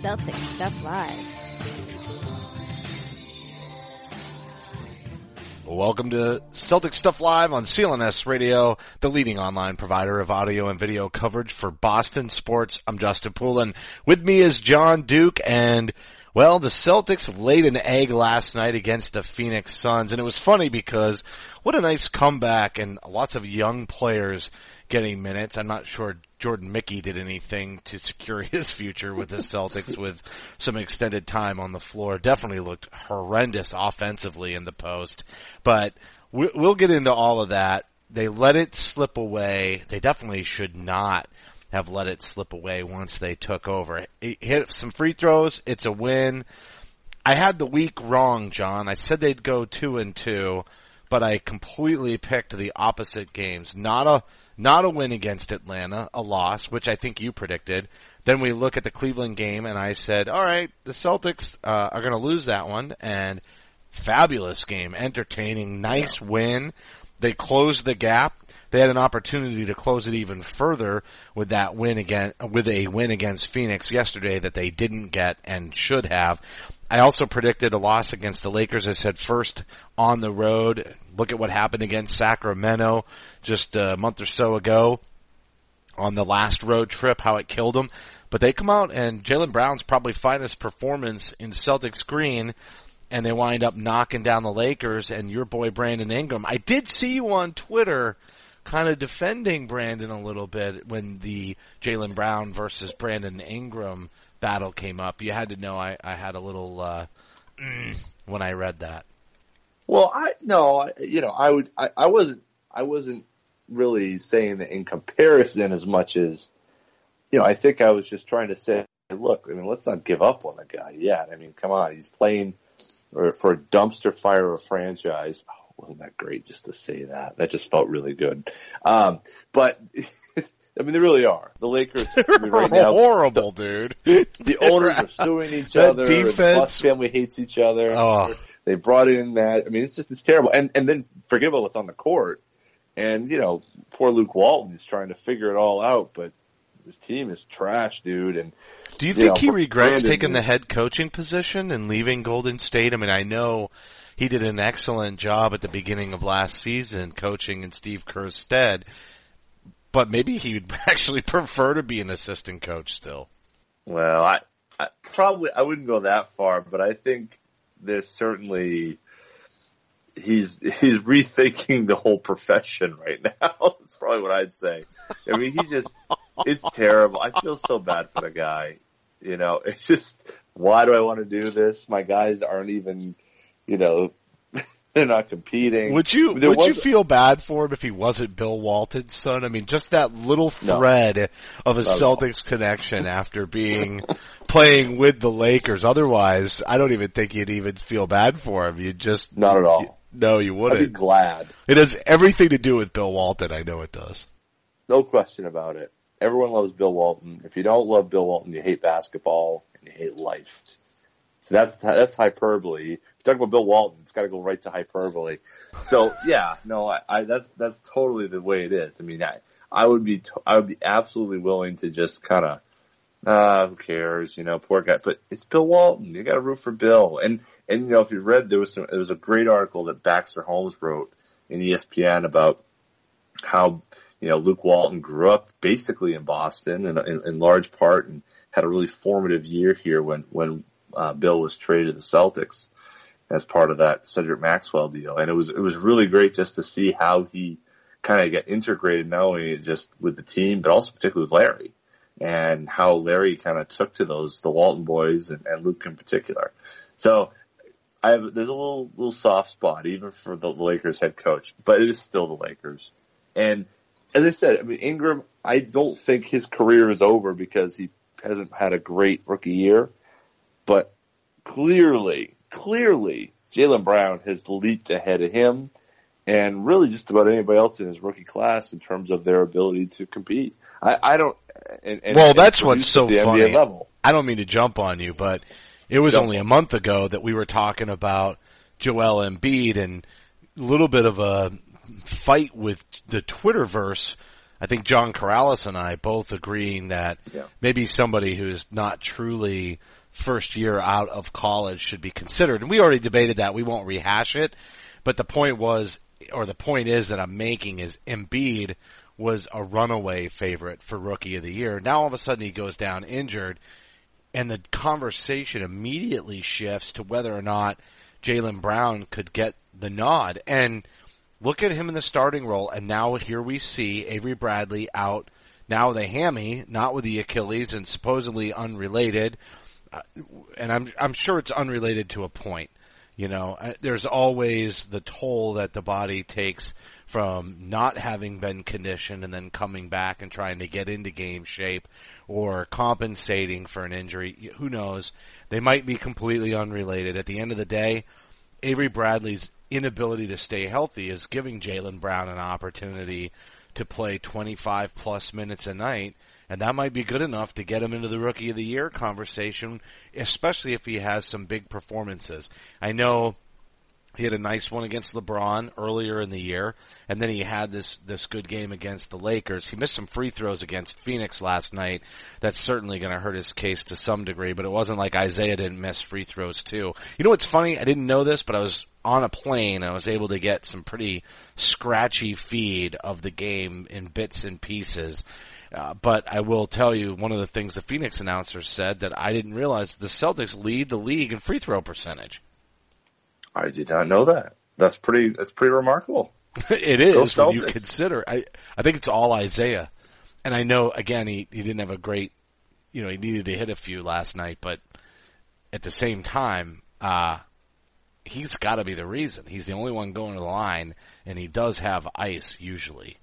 Celtic Stuff Live. Welcome to Celtic Stuff Live on CLNS Radio, the leading online provider of audio and video coverage for Boston sports. I'm Justin Poulin. With me is John Duke, and, well, the Celtics laid an egg last night against the Phoenix Suns, and it was funny because what a nice comeback and lots of young players getting minutes. I'm not sure Jordan Mickey did anything to secure his future with the Celtics with some extended time on the floor. Definitely looked horrendous offensively in the post, but we'll get into all of that. They let it slip away. They definitely should not have let it slip away once they took over. It hit some free throws. It's a win. I had the week wrong, John. I said they'd go 2-2, but I completely picked the opposite games. Not a win against Atlanta, a loss, which I think you predicted. Then we look at the Cleveland game, and I said, all right, the Celtics are going to lose that one. And fabulous game, entertaining, nice win. They closed the gap. They had an opportunity to close it even further with that win again, with a win against Phoenix yesterday that they didn't get and should have. I also predicted a loss against the Lakers. I said first on the road. Look at what happened against Sacramento just a month or so ago on the last road trip, how it killed them. But they come out, and Jaylen Brown's probably finest performance in Celtics green, and they wind up knocking down the Lakers and your boy Brandon Ingram. I did see you on Twitter kind of defending Brandon a little bit when the Jaylen Brown versus Brandon Ingram battle came up. You had to know I had a little when I read that. Well, I wasn't really saying that in comparison as much as, you know, I think I was just trying to say, look, I mean, let's not give up on the guy yet. I mean, come on, he's playing for a dumpster fire of a franchise. Oh, wasn't that great just to say that? That just felt really good. But I mean, they really are. The Lakers right now, horrible, dude. The owners are suing each other. Defense. The Bucks family hates each other. Oh. They brought in that. I mean, it's terrible. And then forget about what's on the court. And, you know, poor Luke Walton is trying to figure it all out, but his team is trash, dude. And do you think he regrets taking the head coaching position and leaving Golden State? I mean, I know he did an excellent job at the beginning of last season coaching in Steve Kerr's stead. But maybe he would actually prefer to be an assistant coach still. Well, I wouldn't go that far, but I think there's certainly he's rethinking the whole profession right now. That's probably what I'd say. I mean, it's terrible. I feel so bad for the guy. You know, it's just, why do I want to do this? My guys aren't even, you know, they're not competing. Would you feel bad for him if he wasn't Bill Walton's son? I mean, just that little thread of a Celtics connection after playing with the Lakers. Otherwise, I don't even think you'd even feel bad for him. Not at all. No, you wouldn't. I'd be glad. It has everything to do with Bill Walton. I know it does. No question about it. Everyone loves Bill Walton. If you don't love Bill Walton, you hate basketball and you hate life. So that's hyperbole. If you talk about Bill Walton, it's got to go right to hyperbole. So yeah, no, that's totally the way it is. I mean, I would be absolutely willing to just kind of, who cares, you know, poor guy. But it's Bill Walton. You got to root for Bill. And you know, if you read, there was a great article that Baxter Holmes wrote in ESPN about how you know, Luke Walton grew up basically in Boston and in large part, and had a really formative year here when Bill was traded to the Celtics as part of that Cedric Maxwell deal. And it was really great just to see how he kind of got integrated, not only just with the team, but also particularly with Larry, and how Larry kind of took to the Walton boys and Luke in particular. So there's a little soft spot even for the Lakers head coach, but it is still the Lakers. And as I said, I mean, Ingram, I don't think his career is over because he hasn't had a great rookie year, but clearly Jaylen Brown has leaped ahead of him and really just about anybody else in his rookie class in terms of their ability to compete. That's what's so funny. I don't mean to jump on you, but it was only a month ago that we were talking about Joel Embiid and a little bit of a fight with the Twitterverse. I think John Corrales and I both agreeing that maybe somebody who's not truly first year out of college should be considered. And we already debated that. We won't rehash it. But the point is that I'm making is Embiid was a runaway favorite for Rookie of the Year. Now all of a sudden he goes down injured, and the conversation immediately shifts to whether or not Jaylen Brown could get the nod. And look at him in the starting role, and now here we see Avery Bradley out, now with a hammy, not with the Achilles, and supposedly unrelated. And I'm sure it's unrelated to a point. You know, there's always the toll that the body takes from not having been conditioned and then coming back and trying to get into game shape or compensating for an injury. Who knows? They might be completely unrelated. At the end of the day, Avery Bradley's inability to stay healthy is giving Jaylen Brown an opportunity to play 25-plus minutes a night, and that might be good enough to get him into the Rookie of the Year conversation, especially if he has some big performances. I know he had a nice one against LeBron earlier in the year, and then he had this good game against the Lakers. He missed some free throws against Phoenix last night. That's certainly going to hurt his case to some degree, but it wasn't like Isaiah didn't miss free throws too. You know what's funny? I didn't know this, but I was on a plane. I was able to get some pretty scratchy feed of the game in bits and pieces. But I will tell you, one of the things the Phoenix announcer said that I didn't realize, the Celtics lead the league in free throw percentage. I did not know that. That's pretty remarkable. It is when you consider. I think it's all Isaiah. And I know, again, he didn't have a great, you know, he needed to hit a few last night, but at the same time, he's got to be the reason. He's the only one going to the line, and he does have ice usually.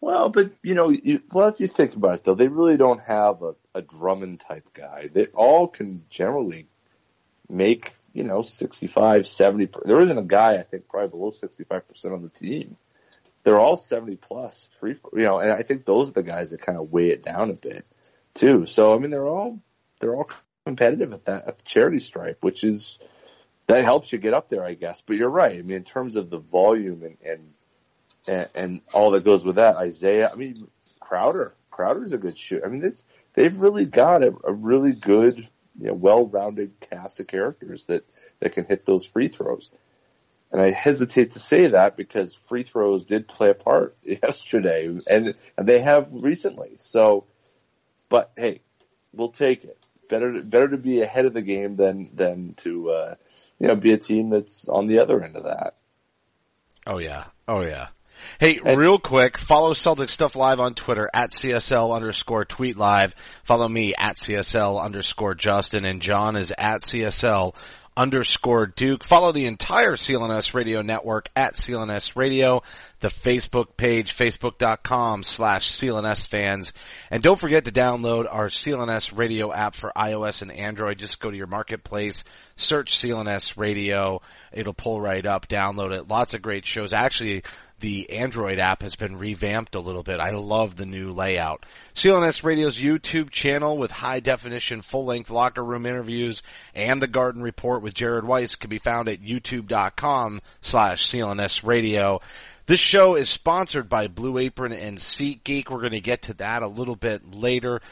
Well, but, you know, if you think about it, though, they really don't have a Drummond-type guy. They all can generally make, you know, 65, 70. There isn't a guy, I think, probably below 65% on the team. They're all 70-plus, free, you know, and I think those are the guys that kind of weigh it down a bit, too. So, I mean, they're all competitive at the charity stripe, which is – that helps you get up there, I guess. But you're right. I mean, in terms of the volume and all that goes with that, Isaiah, I mean, Crowder's a good shooter. I mean, they've really got a really good, you know, well-rounded cast of characters that can hit those free throws. And I hesitate to say that because free throws did play a part yesterday, and they have recently. So, but hey, we'll take it. Better to be ahead of the game than to, you know, be a team that's on the other end of that. Oh yeah. Hey, real quick, follow Celtic Stuff Live on Twitter at CSL_tweet live. Follow me at CSL_Justin, and John is at CSL_Duke. Follow the entire CLNS Radio Network at CLNS Radio, the Facebook page, facebook.com/CLNS fans. And don't forget to download our CLNS Radio app for iOS and Android. Just go to your marketplace, search CLNS Radio. It'll pull right up. Download it. Lots of great shows. Actually, the Android app has been revamped a little bit. I love the new layout. CLNS Radio's YouTube channel with high-definition, full-length locker room interviews and the Garden Report with Jared Weiss can be found at youtube.com/CLNS Radio. This show is sponsored by Blue Apron and SeatGeek. We're going to get to that a little bit later,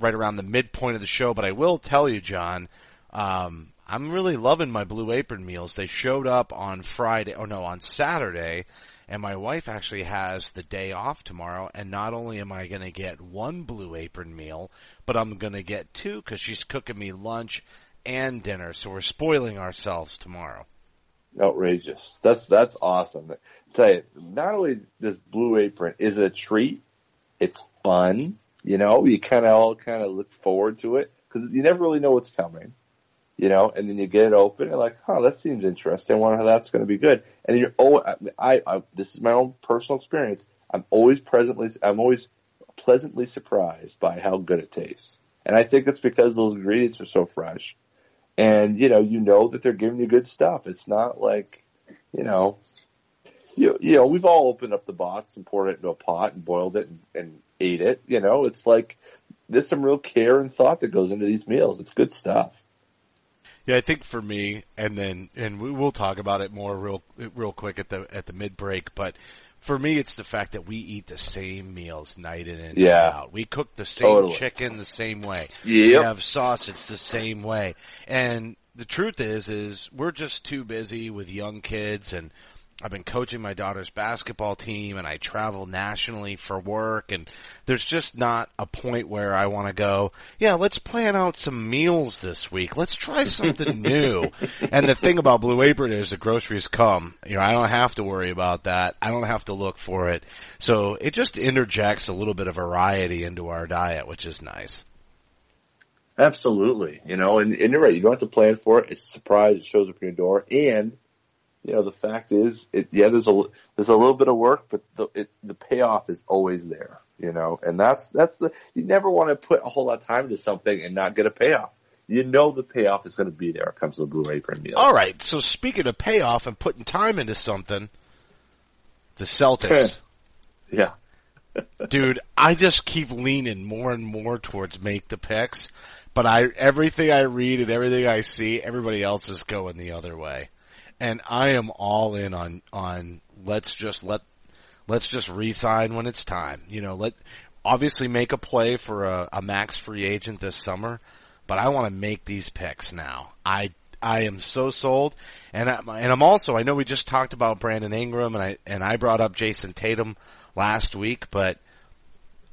right around the midpoint of the show. But I will tell you, John, I'm really loving my Blue Apron meals. They showed up on Saturday. And my wife actually has the day off tomorrow, and not only am I going to get one Blue Apron meal, but I'm going to get two because she's cooking me lunch and dinner. So we're spoiling ourselves tomorrow. Outrageous. That's awesome. I tell you, not only this Blue Apron is a treat, it's fun. You know, you kind of look forward to it because you never really know what's coming. You know, and then you get it open and like, huh, that seems interesting. I wonder how that's going to be good. And you're, this is my own personal experience. I'm always pleasantly surprised by how good it tastes. And I think it's because those ingredients are so fresh. And, you know that they're giving you good stuff. It's not like, you know, we've all opened up the box and poured it into a pot and boiled it and ate it. You know, it's like there's some real care and thought that goes into these meals. It's good stuff. Yeah, I think for me, and we will talk about it more real quick at the mid break. But for me, it's the fact that we eat the same meals night in and night out. We cook the same chicken the same way. Yep. We have sausage the same way. And the truth is we're just too busy with young kids. And I've been coaching my daughter's basketball team, and I travel nationally for work, and there's just not a point where I want to go, yeah, let's plan out some meals this week. Let's try something new. And the thing about Blue Apron is the groceries come. You know, I don't have to worry about that. I don't have to look for it. So it just interjects a little bit of variety into our diet, which is nice. Absolutely. You know, and you're right. You don't have to plan for it. It's a surprise. It shows up at your door. And you know, the fact is, there's a little bit of work, but the payoff is always there, you know, and that's you never want to put a whole lot of time into something and not get a payoff. You know, the payoff is going to be there. It comes to the Blue Apron meal. All right. So speaking of payoff and putting time into something, the Celtics. Yeah. Dude, I just keep leaning more and more towards make the picks, but everything I read and everything I see, everybody else is going the other way. And I am all in on let's just re-sign when it's time. You know, obviously make a play for a max free agent this summer, but I want to make these picks now. I am so sold, and I'm also I know we just talked about Brandon Ingram and I brought up Jason Tatum last week, but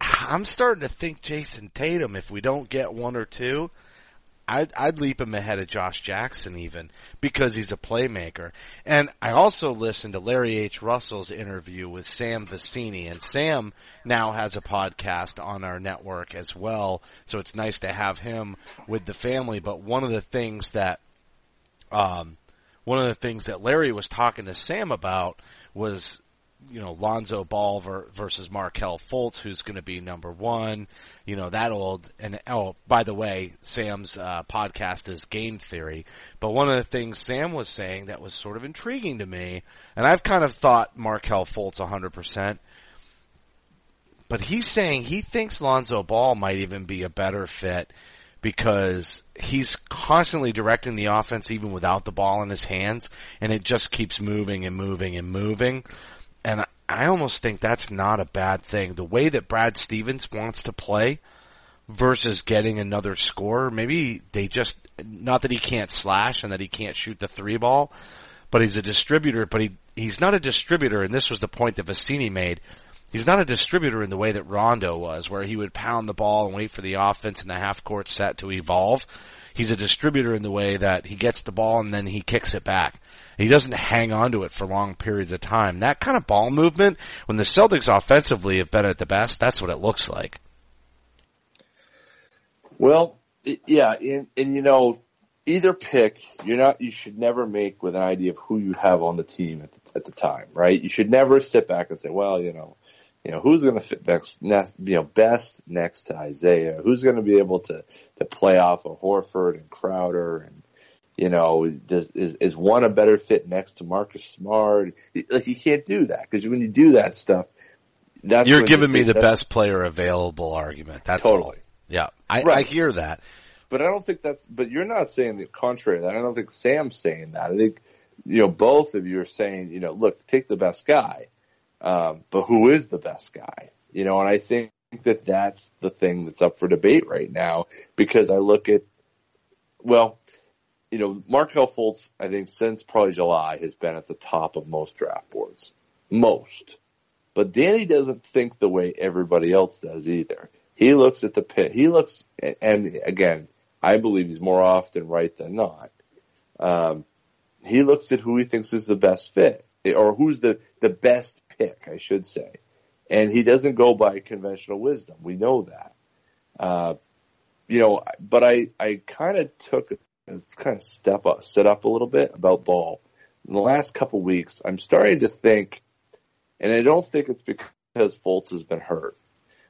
I'm starting to think Jason Tatum, if we don't get one or two, I'd leap him ahead of Josh Jackson even because he's a playmaker. And I also listened to Larry H. Russell's interview with Sam Vecini, and Sam now has a podcast on our network as well. So it's nice to have him with the family. But one of the things that Larry was talking to Sam about was, you know, Lonzo Ball versus Markelle Fultz, who's going to be number one, you know, that old. And oh, by the way, Sam's podcast is Game Theory. But one of the things Sam was saying that was sort of intriguing to me, and I've kind of thought Markelle Fultz 100%, but he's saying he thinks Lonzo Ball might even be a better fit because he's constantly directing the offense even without the ball in his hands, and it just keeps moving and moving and moving. And I almost think that's not a bad thing. The way that Brad Stevens wants to play versus getting another scorer, maybe they just, not that he can't slash and that he can't shoot the three ball, but he's a distributor. But he's not a distributor, and this was the point that Vecini made. He's not a distributor in the way that Rondo was, where he would pound the ball and wait for the offense and the half-court set to evolve. He's a distributor in the way that he gets the ball and then he kicks it back. He doesn't hang on to it for long periods of time. That kind of ball movement, when the Celtics offensively have been at the best, that's what it looks like. Well, yeah, and you know, either pick, you should never make with an idea of who you have on the team at the time, right? You should never sit back and say, well, you know, who's going to fit best next to Isaiah? Who's going to be able to play off of Horford and Crowder? And, you know, is one a better fit next to Marcus Smart? Like, you can't do that, because when you do that stuff, that's you're giving me the best player available argument. That's totally all. Yeah, right. I hear that, but I don't think that's. But you're not saying the contrary to that. I don't think Sam's saying that. I think, you know, both of you are saying, you know, look, take the best guy. But who is the best guy? You know, and I think that that's the thing that's up for debate right now, because I look at, well, you know, Markelle Fultz, I think since probably July, has been at the top of most draft boards. most. But Danny doesn't think the way everybody else does either. He looks at the pit. He looks, and again, I believe he's more often right than not. He looks at who he thinks is the best fit, or who's the best pick, I should say. And he doesn't go by conventional wisdom. We know that. But I kind of took a kind of step up a little bit about Ball. In the last couple weeks, I'm starting to think, and I don't think it's because Fultz has been hurt,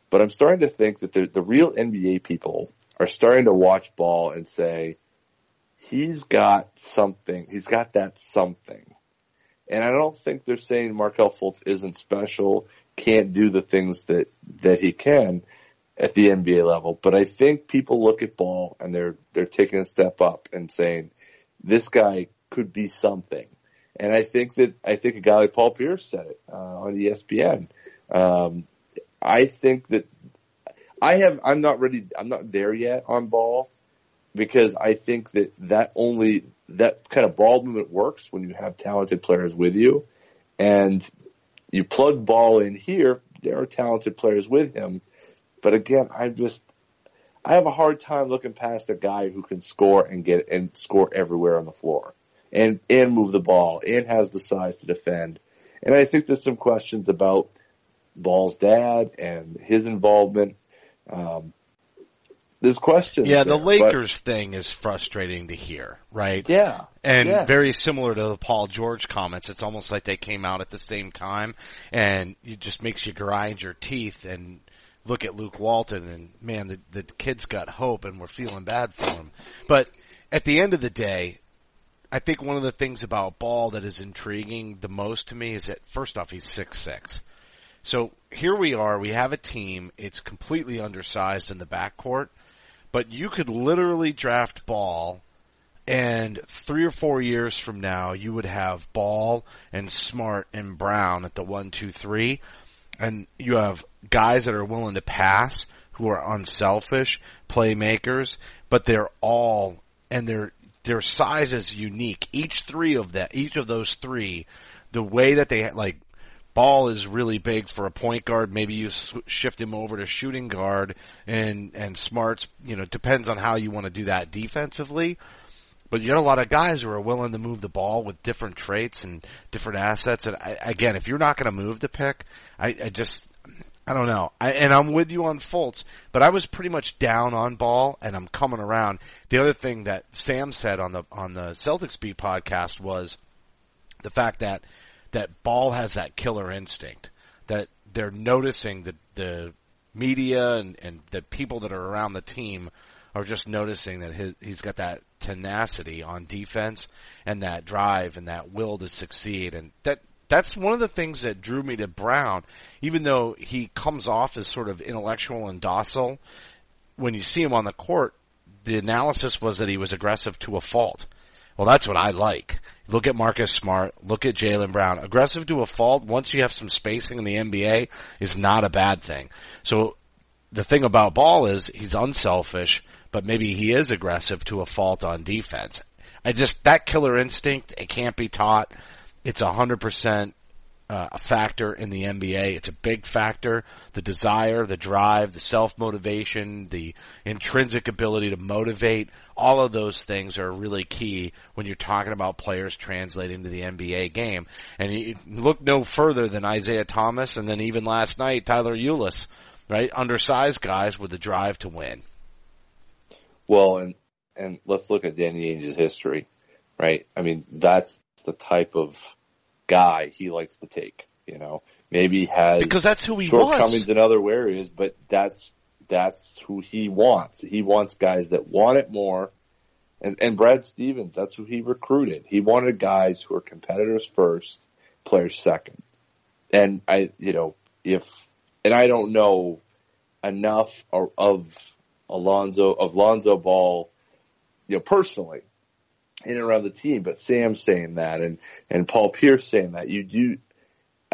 but I'm starting to think that the real NBA people are starting to watch Ball and say, he's got something. He's got that something. And I don't think they're saying Markelle Fultz isn't special, can't do the things that he can at the NBA level. But I think people look at Ball and they're taking a step up and saying, this guy could be something. And I think a guy like Paul Pierce said it on ESPN. I think that I'm not there yet on Ball, because I think that kind of ball movement works when you have talented players with you, and you plug Ball in here. There are talented players with him, but again, I have a hard time looking past a guy who can score and score everywhere on the floor, and move the ball, and has the size to defend. And I think there's some questions about Ball's dad and his involvement. There's questions. Yeah, the Lakers thing is frustrating to hear, right? Yeah. And very similar to the Paul George comments. It's almost like they came out at the same time, and it just makes you grind your teeth and look at Luke Walton, and man, the kid's got hope, and we're feeling bad for him. But at the end of the day, I think one of the things about Ball that is intriguing the most to me is that, first off, he's 6'6". So here we are, we have a team, it's completely undersized in the backcourt. But you could literally draft Ball, and 3 or 4 years from now, you would have Ball and Smart and Brown at the 1, 2, 3. And you have guys that are willing to pass, who are unselfish, playmakers, but their size is unique. Each of those three, the way that they, like, Ball is really big for a point guard. Maybe you shift him over to shooting guard, and Smart's, depends on how you want to do that defensively. But you got a lot of guys who are willing to move the ball with different traits and different assets. And again, if you're not going to move the pick, I don't know. And I'm with you on Fultz, but I was pretty much down on Ball, and I'm coming around. The other thing that Sam said on the Celtics Beat podcast was the fact that Ball has that killer instinct, that they're noticing the media and the people that are around the team are just noticing that he's got that tenacity on defense and that drive and that will to succeed. And that's one of the things that drew me to Brown, even though he comes off as sort of intellectual and docile. When you see him on the court, the analysis was that he was aggressive to a fault. Well, that's what I like. Look at Marcus Smart. Look at Jaylen Brown. Aggressive to a fault, once you have some spacing in the NBA, is not a bad thing. So the thing about Ball is he's unselfish, but maybe he is aggressive to a fault on defense. That killer instinct, it can't be taught. It's 100% a factor in the NBA. It's a big factor. The desire, the drive, the self-motivation, the intrinsic ability to motivate, all of those things are really key when you're talking about players translating to the NBA game. And you look no further than Isaiah Thomas, and then even last night, Tyler Ulis, right? Undersized guys with the drive to win. Well, and let's look at Danny Ainge's history, right? I mean, that's the type of guy he likes to take, Maybe he has because that's who he shortcomings was. In other areas, but that's who he wants. He wants guys that want it more. And Brad Stevens, that's who he recruited. He wanted guys who are competitors first, players second. And I don't know enough of Lonzo Ball, personally in and around the team, but Sam saying that and Paul Pierce saying that,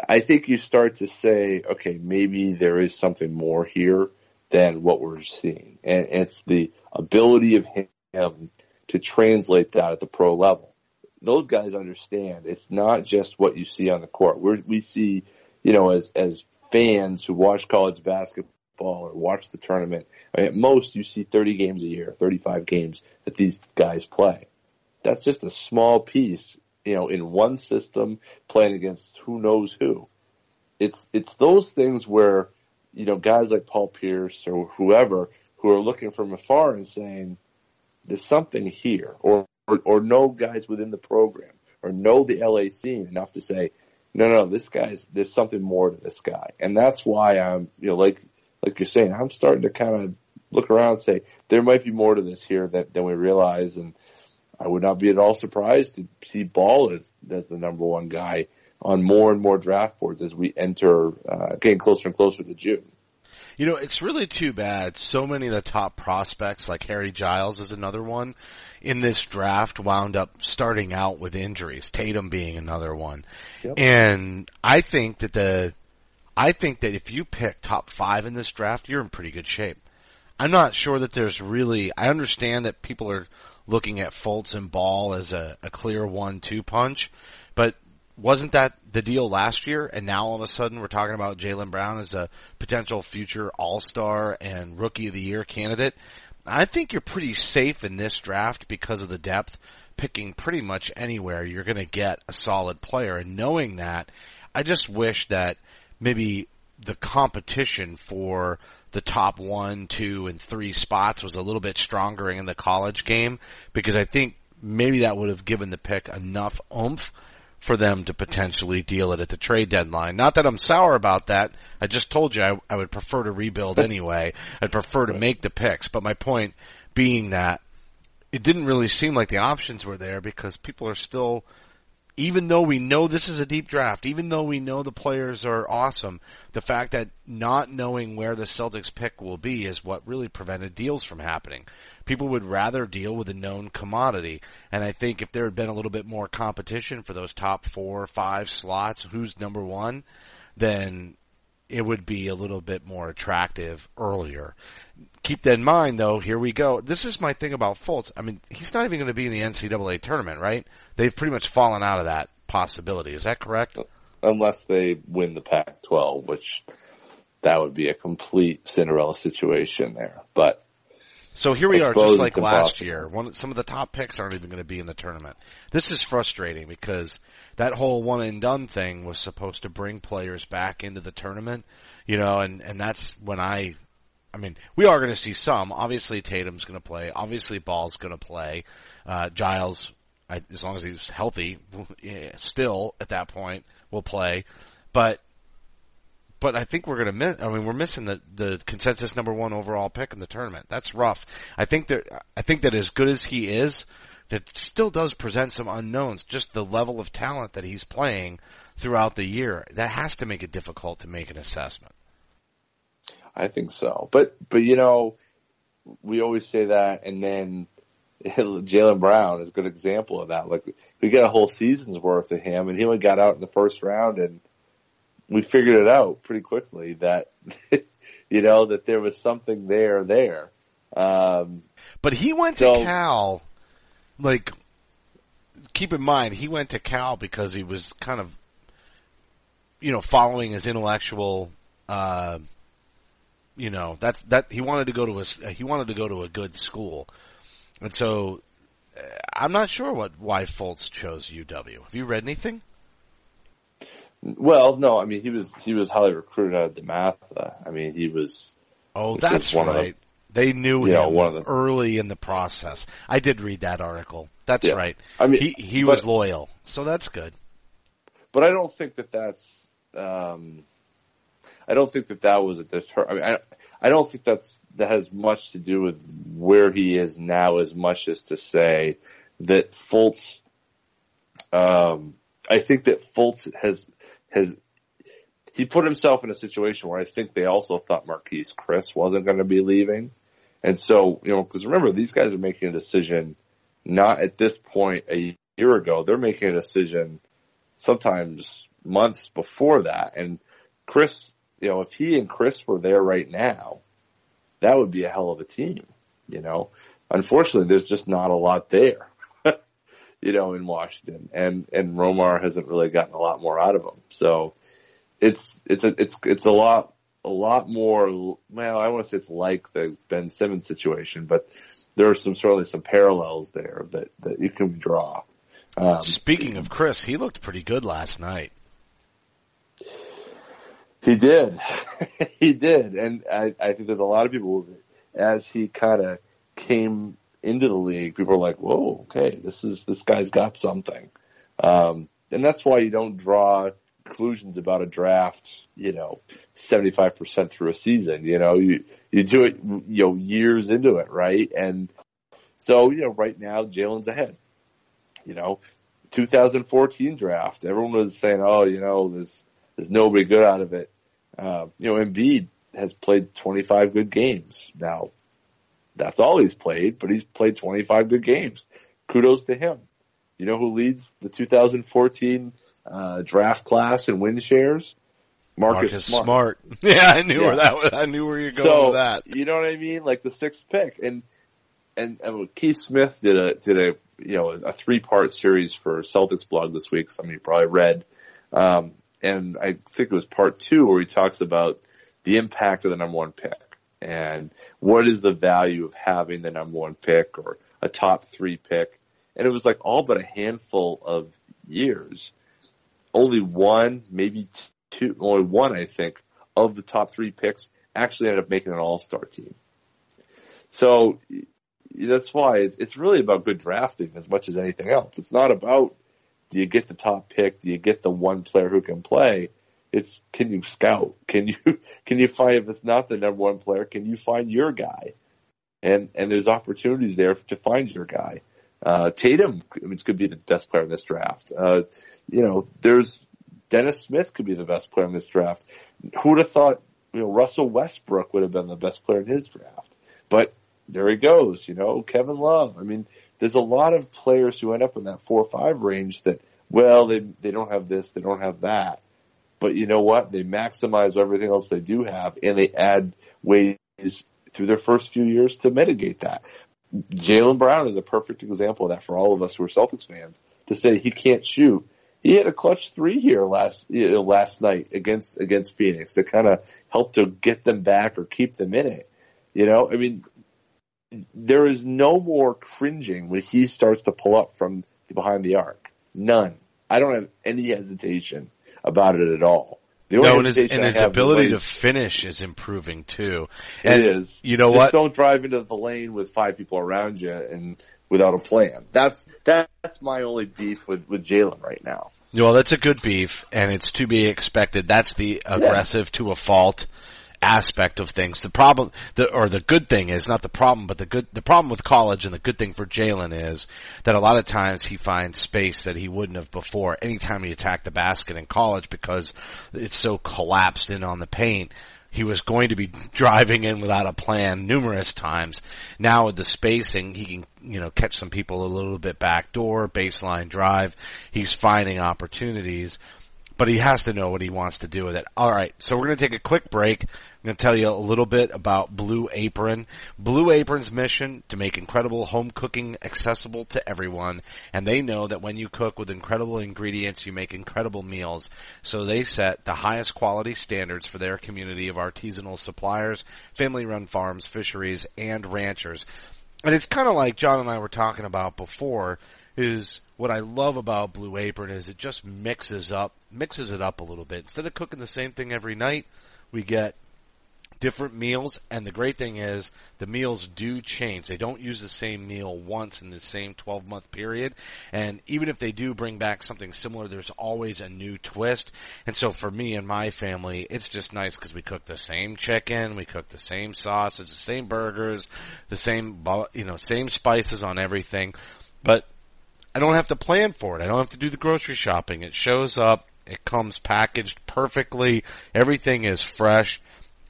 I think you start to say, okay, maybe there is something more here than what we're seeing. And it's the ability of him to translate that at the pro level. those guys understand it's not just what you see on the court. We see, you know, as fans who watch college basketball or watch the tournament, I mean, at most you see 30 games a year, 35 games that these guys play. That's just a small piece, you know, in one system playing against who knows who. It's those things where, you know, guys like Paul Pierce or whoever who are looking from afar and saying, there's something here, or know guys within the program, or know the LA scene enough to say, no, this guy's, there's something more to this guy. And that's why I'm, you know, like you're saying, I'm starting to kind of look around and say, there might be more to this here than we realize. And I would not be at all surprised to see Ball as the number one guy on more and more draft boards as we enter, getting closer and closer to June. You know, it's really too bad. So many of the top prospects, like Harry Giles is another one, in this draft wound up starting out with injuries, Tatum being another one. Yep. And I think that if you pick top five in this draft, you're in pretty good shape. I'm not sure that there's really, I understand that people are looking at Fultz and Ball as a clear 1-2 punch, but wasn't that the deal last year? And now all of a sudden we're talking about Jaylen Brown as a potential future all-star and rookie of the year candidate. I think you're pretty safe in this draft because of the depth. Picking pretty much anywhere, you're going to get a solid player. And knowing that, I just wish that maybe the competition for the top 1, 2, and 3 spots was a little bit stronger in the college game, because I think maybe that would have given the pick enough oomph for them to potentially deal it at the trade deadline. Not that I'm sour about that. I just told you I would prefer to rebuild anyway. I'd prefer to make the picks. But my point being that it didn't really seem like the options were there, because people are still, even though we know this is a deep draft, even though we know the players are awesome, the fact that not knowing where the Celtics pick will be is what really prevented deals from happening. People would rather deal with a known commodity. And I think if there had been a little bit more competition for those top 4 or 5 slots, who's number one, then it would be a little bit more attractive earlier. Keep that in mind, though. Here we go. This is my thing about Fultz. I mean, he's not even going to be in the NCAA tournament, right? They've pretty much fallen out of that possibility. Is that correct? Unless they win the Pac-12, which that would be a complete Cinderella situation there. But so here we are, just like last year. Some of the top picks aren't even going to be in the tournament. This is frustrating because that whole one-and-done thing was supposed to bring players back into the tournament, you know, and that's when I mean, we are going to see some. Obviously, Tatum's going to play. Obviously, Ball's going to play. Giles, as long as he's healthy, still at that point, will play. But I think we're going to miss. I mean, we're missing the consensus number one overall pick in the tournament. That's rough. I think that as good as he is, that still does present some unknowns. Just the level of talent that he's playing throughout the year, that has to make it difficult to make an assessment. I think so. But you know, we always say that, and then Jaylen Brown is a good example of that. Like, we got a whole season's worth of him, and he only got out in the first round, and we figured it out pretty quickly that, you know, that there was something there. But he went to Cal, like, keep in mind, he went to Cal because he was kind of, you know, following his intellectual, you know, that he wanted to go to a good school, and so I'm not sure why Fultz chose UW. Have you read anything? Well, no. I mean, he was highly recruited out of DeMatha. I mean, he was. Oh, that's right. They knew him early in the process. I did read that article. That's right. I mean, he was loyal, so that's good. But I don't think that's. I don't think that was a deterrent. I mean, I don't think that has much to do with where he is now as much as to say that Fultz, I think that Fultz he put himself in a situation where I think they also thought Marquese Chriss wasn't going to be leaving. And so, you know, because remember, these guys are making a decision not at this point a year ago. They're making a decision sometimes months before that. And Chriss, you know, if he and Chriss were there right now, that would be a hell of a team, you know. Unfortunately, there's just not a lot there. you know, in Washington, and Romar hasn't really gotten a lot more out of him. So it's a lot more. Well, I want to say it's like the Ben Simmons situation, but there are certainly some parallels there that you can draw. Speaking of Chris, he looked pretty good last night. He did. And I think there's a lot of people, as he kind of came into the league, people are like, whoa, okay, this guy's got something. And that's why you don't draw conclusions about a draft, 75% through a season, you do it, years into it. Right. And so, right now Jaylen's ahead. 2014 draft, everyone was saying, there's nobody good out of it. Embiid has played 25 good games. Now, that's all he's played, but he's played 25 good games. Kudos to him. You know who leads the 2014 draft class in win shares? Marcus Smart. Yeah, I knew where you're going with that. You know what I mean? Like the sixth pick, and Keith Smith did a 3-part series for Celtics blog this week. Some of you probably read, and I think it was part 2 where he talks about the impact of the number 1 pick. And what is the value of having the number 1 pick or a top 3 pick? And it was like all but a handful of years. Only one, maybe two, only one, I think, of the top 3 picks actually ended up making an all-star team. So that's why it's really about good drafting as much as anything else. It's not about do you get the top pick, do you get the one player who can play. It's can you scout? Can you find, if it's not the number 1 player, can you find your guy? And there's opportunities there to find your guy. Tatum could be the best player in this draft. There's Dennis Smith could be the best player in this draft. Who would have thought Russell Westbrook would have been the best player in his draft? But there he goes, Kevin Love. I mean, there's a lot of players who end up in that 4 or 5 range that, they don't have this, they don't have that. But you know what? They maximize everything else they do have, and they add ways through their first few years to mitigate that. Jaylen Brown is a perfect example of that for all of us who are Celtics fans to say he can't shoot. He had a clutch 3 here last night against Phoenix that kind of helped to get them back or keep them in it. I mean, there is no more cringing when he starts to pull up from behind the arc. None. I don't have any hesitation about it at all. And his ability to finish is improving too. It is. You know what? Just don't drive into the lane with 5 people around you and without a plan. That's my only beef with Jaylen right now. Well, that's a good beef, and it's to be expected. That's the aggressive to a fault aspect of things. The problem, the good thing is not the problem, but the problem with college and the good thing for Jaylen is that a lot of times he finds space that he wouldn't have before anytime he attacked the basket in college because it's so collapsed in on the paint. He was going to be driving in without a plan numerous times. Now with the spacing, he can, catch some people a little bit backdoor, baseline drive. He's finding opportunities. But he has to know what he wants to do with it. All right, so we're going to take a quick break. I'm going to tell you a little bit about Blue Apron. Blue Apron's mission to make incredible home cooking accessible to everyone, and they know that when you cook with incredible ingredients, you make incredible meals. So they set the highest quality standards for their community of artisanal suppliers, family-run farms, fisheries, and ranchers. And it's kind of like John and I were talking about before, is what I love about Blue Apron is it just mixes it up a little bit. Instead of cooking the same thing every night, we get different meals, and the great thing is the meals do change. They don't use the same meal once in the same 12-month period, and even if they do bring back something similar, there's always a new twist. And so for me and my family, it's just nice because we cook the same chicken, we cook the same sausage, the same burgers, the same, same spices on everything, but I don't have to plan for it. I don't have to do the grocery shopping. It shows up. It comes packaged perfectly. Everything is fresh.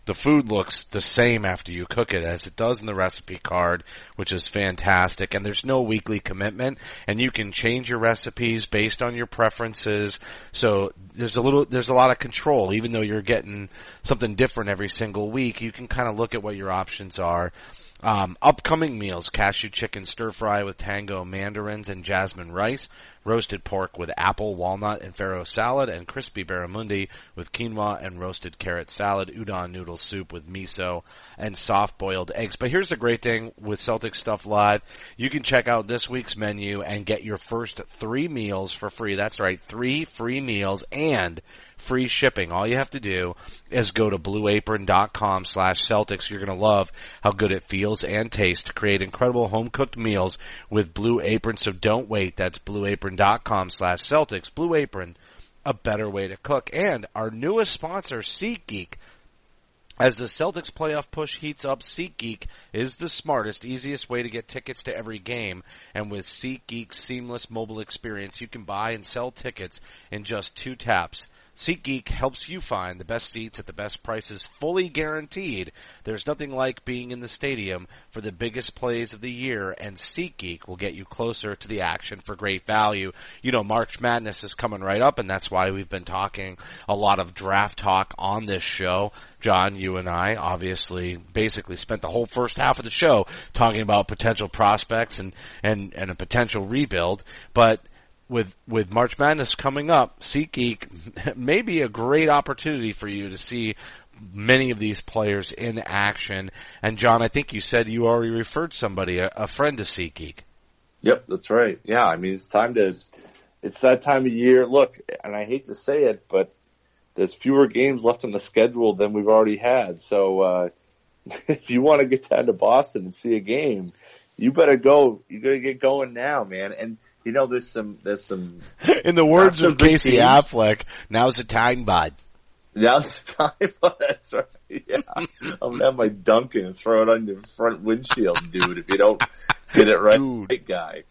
The food looks the same after you cook it as it does in the recipe card, which is fantastic. And there's no weekly commitment. And you can change your recipes based on your preferences. So there's a lot of control. Even though you're getting something different every single week, you can kind of look at what your options are. Upcoming meals, cashew chicken stir fry with tango mandarins and jasmine rice, roasted pork with apple, walnut, and farro salad, and crispy barramundi with quinoa and roasted carrot salad, udon noodle soup with miso, and soft-boiled eggs. But here's the great thing with Celtic Stuff Live. You can check out this week's menu and get your first 3 meals for free. That's right, 3 free meals and free shipping. All you have to do is go to blueapron.com/Celtics. You're going to love how good it feels and tastes to create incredible home-cooked meals with Blue Apron, so don't wait. That's blueapron.com/Celtics. Blue Apron, a better way to cook. And our newest sponsor, SeatGeek. As the Celtics playoff push heats up, SeatGeek is the smartest, easiest way to get tickets to every game. And with SeatGeek's seamless mobile experience, you can buy and sell tickets in just 2 taps. SeatGeek helps you find the best seats at the best prices, fully guaranteed. There's nothing like being in the stadium for the biggest plays of the year, and SeatGeek will get you closer to the action for great value. You know, March Madness is coming right up, and that's why we've been talking a lot of draft talk on this show. John, you and I obviously basically spent the whole first half of the show talking about potential prospects and a potential rebuild, but With March Madness coming up, SeatGeek may be a great opportunity for you to see many of these players in action. And, John, I think you said you already referred somebody, a friend, to SeatGeek. Yep, that's right. Yeah, I mean, it's that time of year. Look, and I hate to say it, but there's fewer games left on the schedule than we've already had. So if you want to get down to Boston and see a game, you better go. You got to get going now, man. And you know, there's some. In the words of Casey Affleck, now's the time, bud. Now's the time, bud. That's right. Yeah. I'm going to have my Duncan and throw it on your front windshield, dude, if you don't get it right, dude. Guy.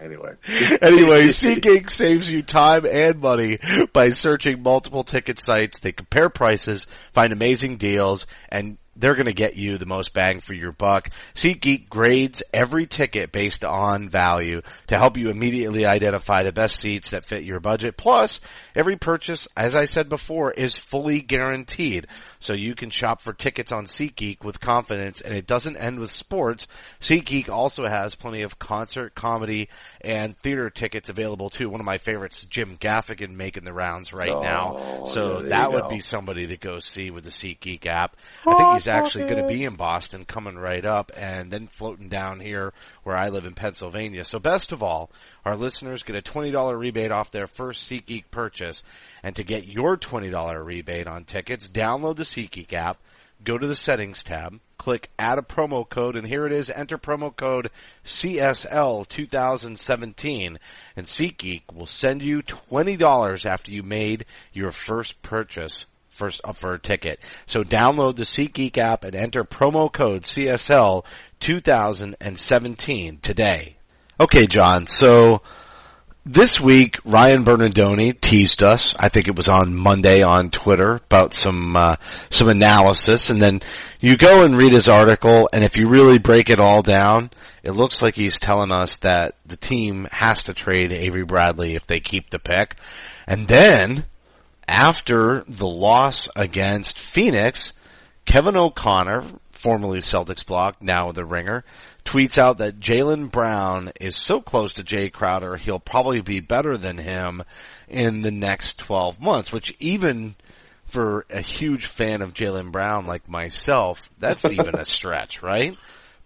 Anyway, SeatGeek saves you time and money by searching multiple ticket sites. They compare prices, find amazing deals, and they're going to get you the most bang for your buck. SeatGeek grades every ticket based on value to help you immediately identify the best seats that fit your budget. Plus, every purchase, as I said before, is fully guaranteed. So you can shop for tickets on SeatGeek with confidence, and it doesn't end with sports. SeatGeek also has plenty of concert, comedy, and theater tickets available too. One of my favorites, Jim Gaffigan, making the rounds right now. So yeah, that would be somebody to go see with the SeatGeek app. I think he's actually going to be in Boston coming right up and then floating down here where I live in Pennsylvania. So best of all, our listeners get a $20 rebate off their first SeatGeek purchase. And to get your $20 rebate on tickets, download the SeatGeek app, go to the settings tab, click add a promo code, and here it is. Enter promo code CSL2017, and SeatGeek will send you $20 after you made your first purchase for a ticket. So download the SeatGeek app and enter promo code CSL2017 today. Okay, John, so this week, Ryan Bernardoni teased us, I think it was on Monday on Twitter, about some analysis, and then you go and read his article, and if you really break it all down, it looks like he's telling us that the team has to trade Avery Bradley if they keep the pick. And then, after the loss against Phoenix, Kevin O'Connor, formerly Celtics blog, now The Ringer, tweets out that Jaylen Brown is so close to Jay Crowder, he'll probably be better than him in the next 12 months, which even for a huge fan of Jaylen Brown like myself, that's even a stretch, right?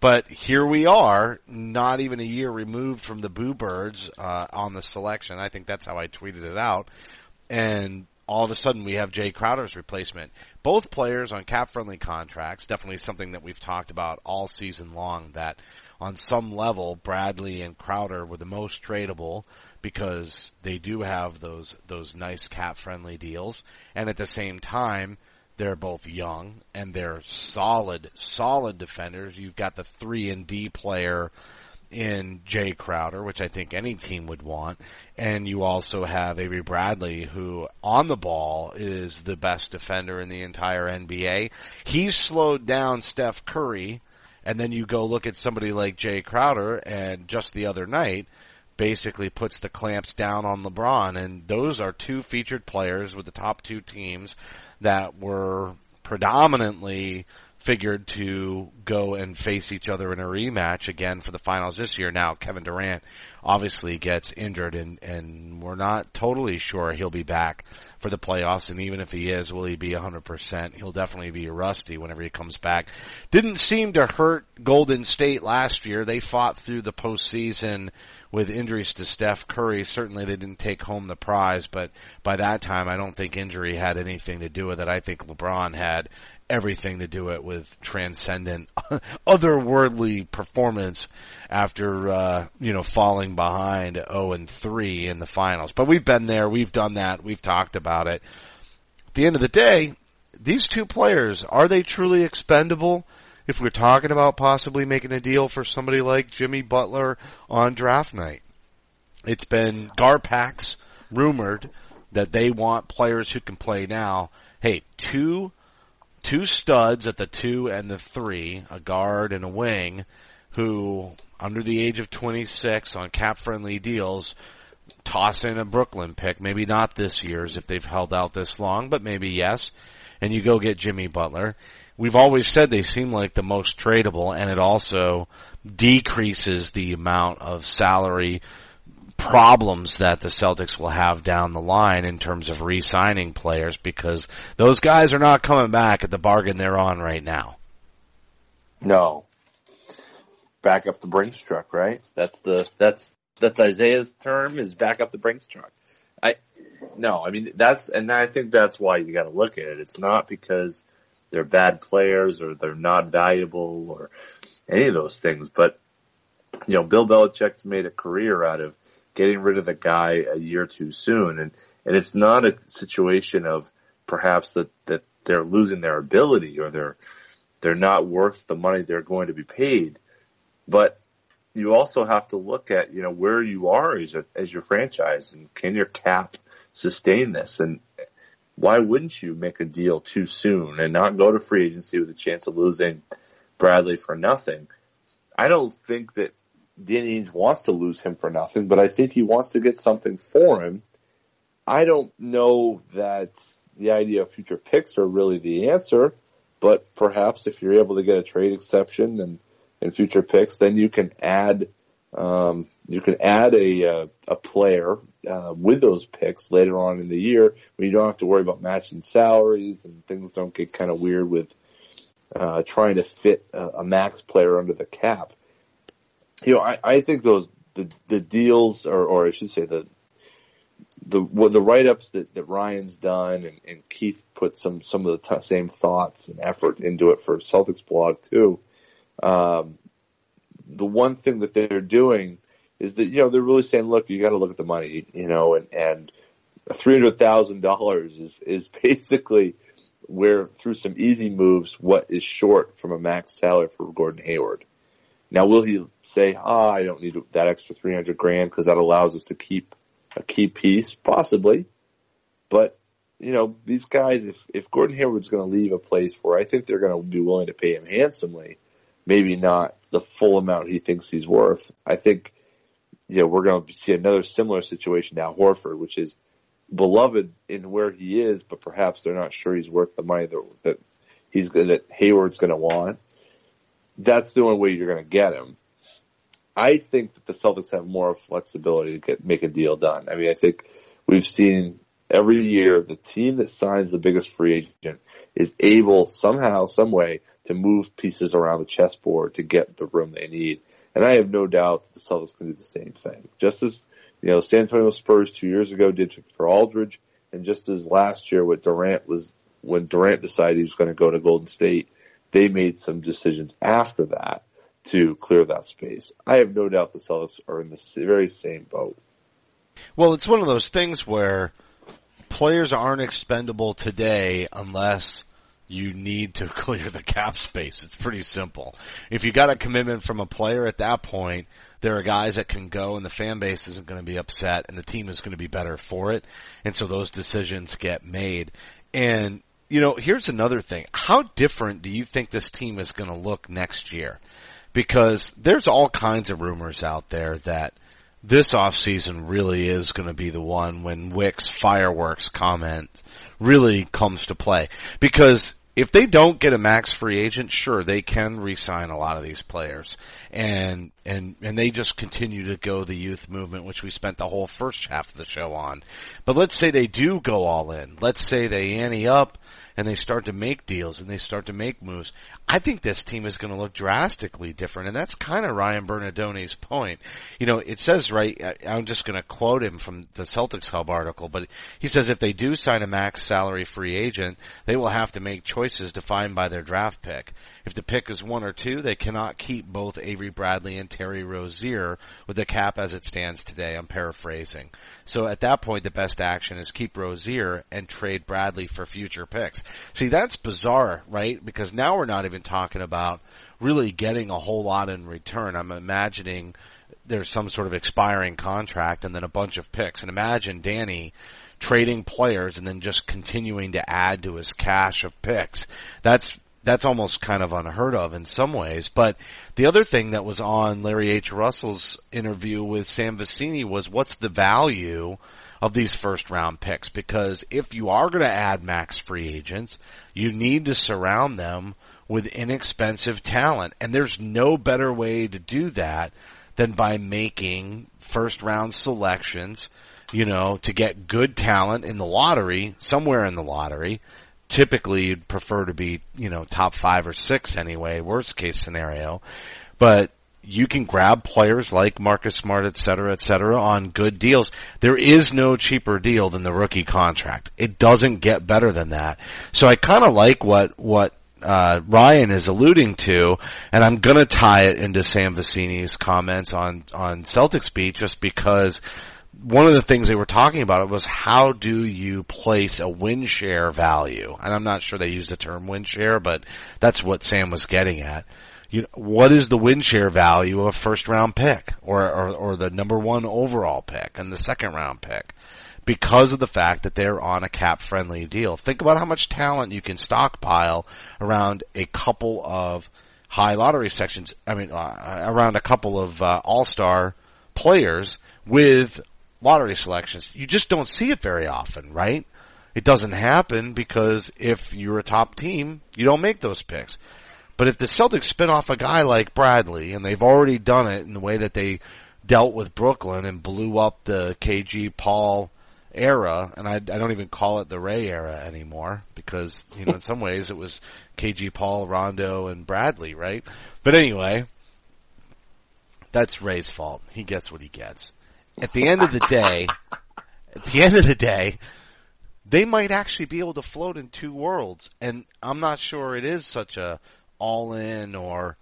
But here we are, not even a year removed from the Boo Birds on the selection. I think that's how I tweeted it out. And all of a sudden we have Jay Crowder's replacement. Both players on cap-friendly contracts, definitely something that we've talked about all season long, that on some level Bradley and Crowder were the most tradable because they do have those nice cap-friendly deals. And at the same time, they're both young and they're solid defenders. You've got the 3-and-D player in Jay Crowder, which I think any team would want, and you also have Avery Bradley, who on the ball is the best defender in the entire NBA. He's slowed down Steph Curry, and then you go look at somebody like Jay Crowder, and just the other night basically puts the clamps down on LeBron, and those are 2 featured players with the top 2 teams that were predominantly figured to go and face each other in a rematch again for the finals this year. Now, Kevin Durant obviously gets injured, and we're not totally sure he'll be back for the playoffs. And even if he is, will he be 100%? He'll definitely be rusty whenever he comes back. Didn't seem to hurt Golden State last year. They fought through the postseason with injuries to Steph Curry. Certainly they didn't take home the prize, but by that time I don't think injury had anything to do with it. I think LeBron had everything to do with transcendent, otherworldly performance after, falling behind 0-3 in the finals. But we've been there. We've done that. We've talked about it. At the end of the day, these two players, are they truly expendable? If we're talking about possibly making a deal for somebody like Jimmy Butler on draft night, it's been Garpax rumored that they want players who can play now. Hey, two studs at the 2 and the 3, a guard and a wing, who under the age of 26 on cap-friendly deals, toss in a Brooklyn pick. Maybe not this year's if they've held out this long, but maybe yes. And you go get Jimmy Butler. We've always said they seem like the most tradable, and it also decreases the amount of salary problems that the Celtics will have down the line in terms of re-signing players, because those guys are not coming back at the bargain they're on right now. No. Back up the Brinks truck, right? That's Isaiah's term, is back up the Brinks truck. I think that's why you gotta look at it. It's not because they're bad players or they're not valuable or any of those things. But, Bill Belichick's made a career out of getting rid of the guy a year too soon. And it's not a situation of perhaps that they're losing their ability or they're not worth the money they're going to be paid. But you also have to look at, where you are as your franchise, and can your cap sustain this? And why wouldn't you make a deal too soon and not go to free agency with a chance of losing Bradley for nothing? I don't think that Danny Ainge wants to lose him for nothing, but I think he wants to get something for him. I don't know that the idea of future picks are really the answer, but perhaps if you're able to get a trade exception and future picks, then you can add a player with those picks later on in the year, when you don't have to worry about matching salaries and things don't get kind of weird with trying to fit a max player under the cap. I think the deals, or I should say the write-ups that Ryan's done, and Keith put some of the same thoughts and effort into it for Celtics blog too. The one thing that they're doing is that, they're really saying, look, you got to look at the money, and $300,000 is basically where, through some easy moves, what is short from a max salary for Gordon Hayward. Now, will he say, I don't need that extra $300,000 because that allows us to keep a key piece? Possibly. But, these guys, if Gordon Hayward's going to leave a place where I think they're going to be willing to pay him handsomely, maybe not the full amount he thinks he's worth. I think, we're going to see another similar situation now, Horford, which is beloved in where he is, but perhaps they're not sure he's worth the money that Hayward's going to want. That's the only way you're going to get him. I think that the Celtics have more flexibility to make a deal done. I mean, I think we've seen every year the team that signs the biggest free agent is able somehow, some way, to move pieces around the chessboard to get the room they need. And I have no doubt that the Celtics can do the same thing. Just as, San Antonio Spurs 2 years ago did for Aldridge, and just as last year when Durant decided he was going to go to Golden State, they made some decisions after that to clear that space. I have no doubt the Celtics are in the very same boat. Well, it's one of those things where players aren't expendable today unless you need to clear the cap space. It's pretty simple. If you got a commitment from a player at that point, there are guys that can go and the fan base isn't going to be upset and the team is going to be better for it. And so those decisions get made. And, here's another thing. How different do you think this team is going to look next year? Because there's all kinds of rumors out there that this offseason really is going to be the one when Wick's fireworks comment really comes to play. Because if they don't get a max free agent, sure, they can re-sign a lot of these players. And they just continue to go the youth movement, which we spent the whole first half of the show on. But let's say they do go all in. Let's say they ante up and they start to make deals and they start to make moves. I think this team is going to look drastically different. And that's kind of Ryan Bernardoni's point. You know, it says, right, I'm just going to quote him from the Celtics Hub article, but he says if they do sign a max salary free agent, they will have to make choices defined by their draft pick. If the pick is 1 or 2, they cannot keep both Avery Bradley and Terry Rozier with the cap as it stands today. I'm paraphrasing. So at that point, the best action is keep Rozier and trade Bradley for future picks. See, that's bizarre, right? Because now we're not even talking about really getting a whole lot in return. I'm imagining there's some sort of expiring contract and then a bunch of picks. And imagine Danny trading players and then just continuing to add to his cache of picks. That's almost kind of unheard of in some ways. But the other thing that was on Larry H. Russell's interview with Sam Vecini was what's the value of these first round picks? Because if you are going to add max free agents, you need to surround them with inexpensive talent. And there's no better way to do that than by making first round selections, you know, to get good talent in the lottery, somewhere in the lottery. Typically you'd prefer to be, you know, top 5 or 6 anyway, worst case scenario. But you can grab players like Marcus Smart, et cetera, on good deals. There is no cheaper deal than the rookie contract. It doesn't get better than that. So I kind of like what Ryan is alluding to, and I'm going to tie it into Sam Vecini's comments on Celtics Beat, just because one of the things they were talking about was how do you place a win share value? And I'm not sure they use the term win share, but that's what Sam was getting at. You know, what is the win share value of a first round pick or the number 1 overall pick and the second round pick? Because of the fact that they're on a cap friendly deal. Think about how much talent you can stockpile around a couple of high lottery sections. I mean, around a couple of all-star players with lottery selections. You just don't see it very often, right? It doesn't happen because if you're a top team, you don't make those picks. But if the Celtics spin off a guy like Bradley, and they've already done it in the way that they dealt with Brooklyn and blew up the KG Paul era, and I don't even call it the Ray era anymore because, you know, in some ways it was KG Paul, Rondo, and Bradley, right? But anyway, that's Ray's fault. He gets what he gets. At the end of the day, they might actually be able to float in two worlds. And I'm not sure it is such a all-in or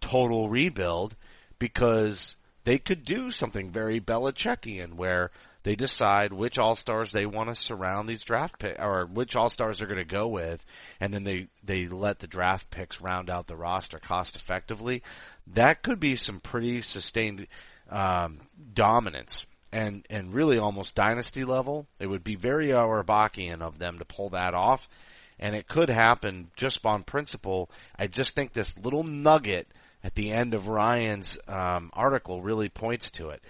total rebuild, because they could do something very Belichickian where they decide which all-stars they want to surround these draft picks, or which all-stars they're going to go with, and then they let the draft picks round out the roster cost effectively. That could be some pretty sustained dominance and really almost dynasty level. It would be very Auerbachian of them to pull that off, and it could happen just on principle. I just think this little nugget at the end of Ryan's article really points to it.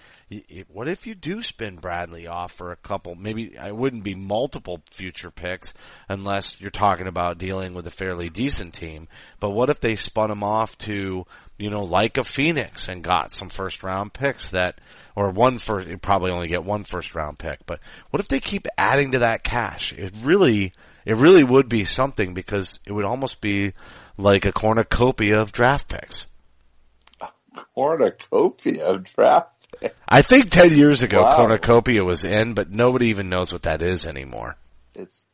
What if you do spin Bradley off for a couple, maybe it wouldn't be multiple future picks unless you're talking about dealing with a fairly decent team, but what if they spun him off to, you know, like a Phoenix and got some first round picks that, or one first, you probably only get one first round pick, but what if they keep adding to that cash? It really would be something, because it would almost be like a cornucopia of draft picks. Cornucopia of draft picks? I think 10 years ago, wow, cornucopia was in, but nobody even knows what that is anymore. It's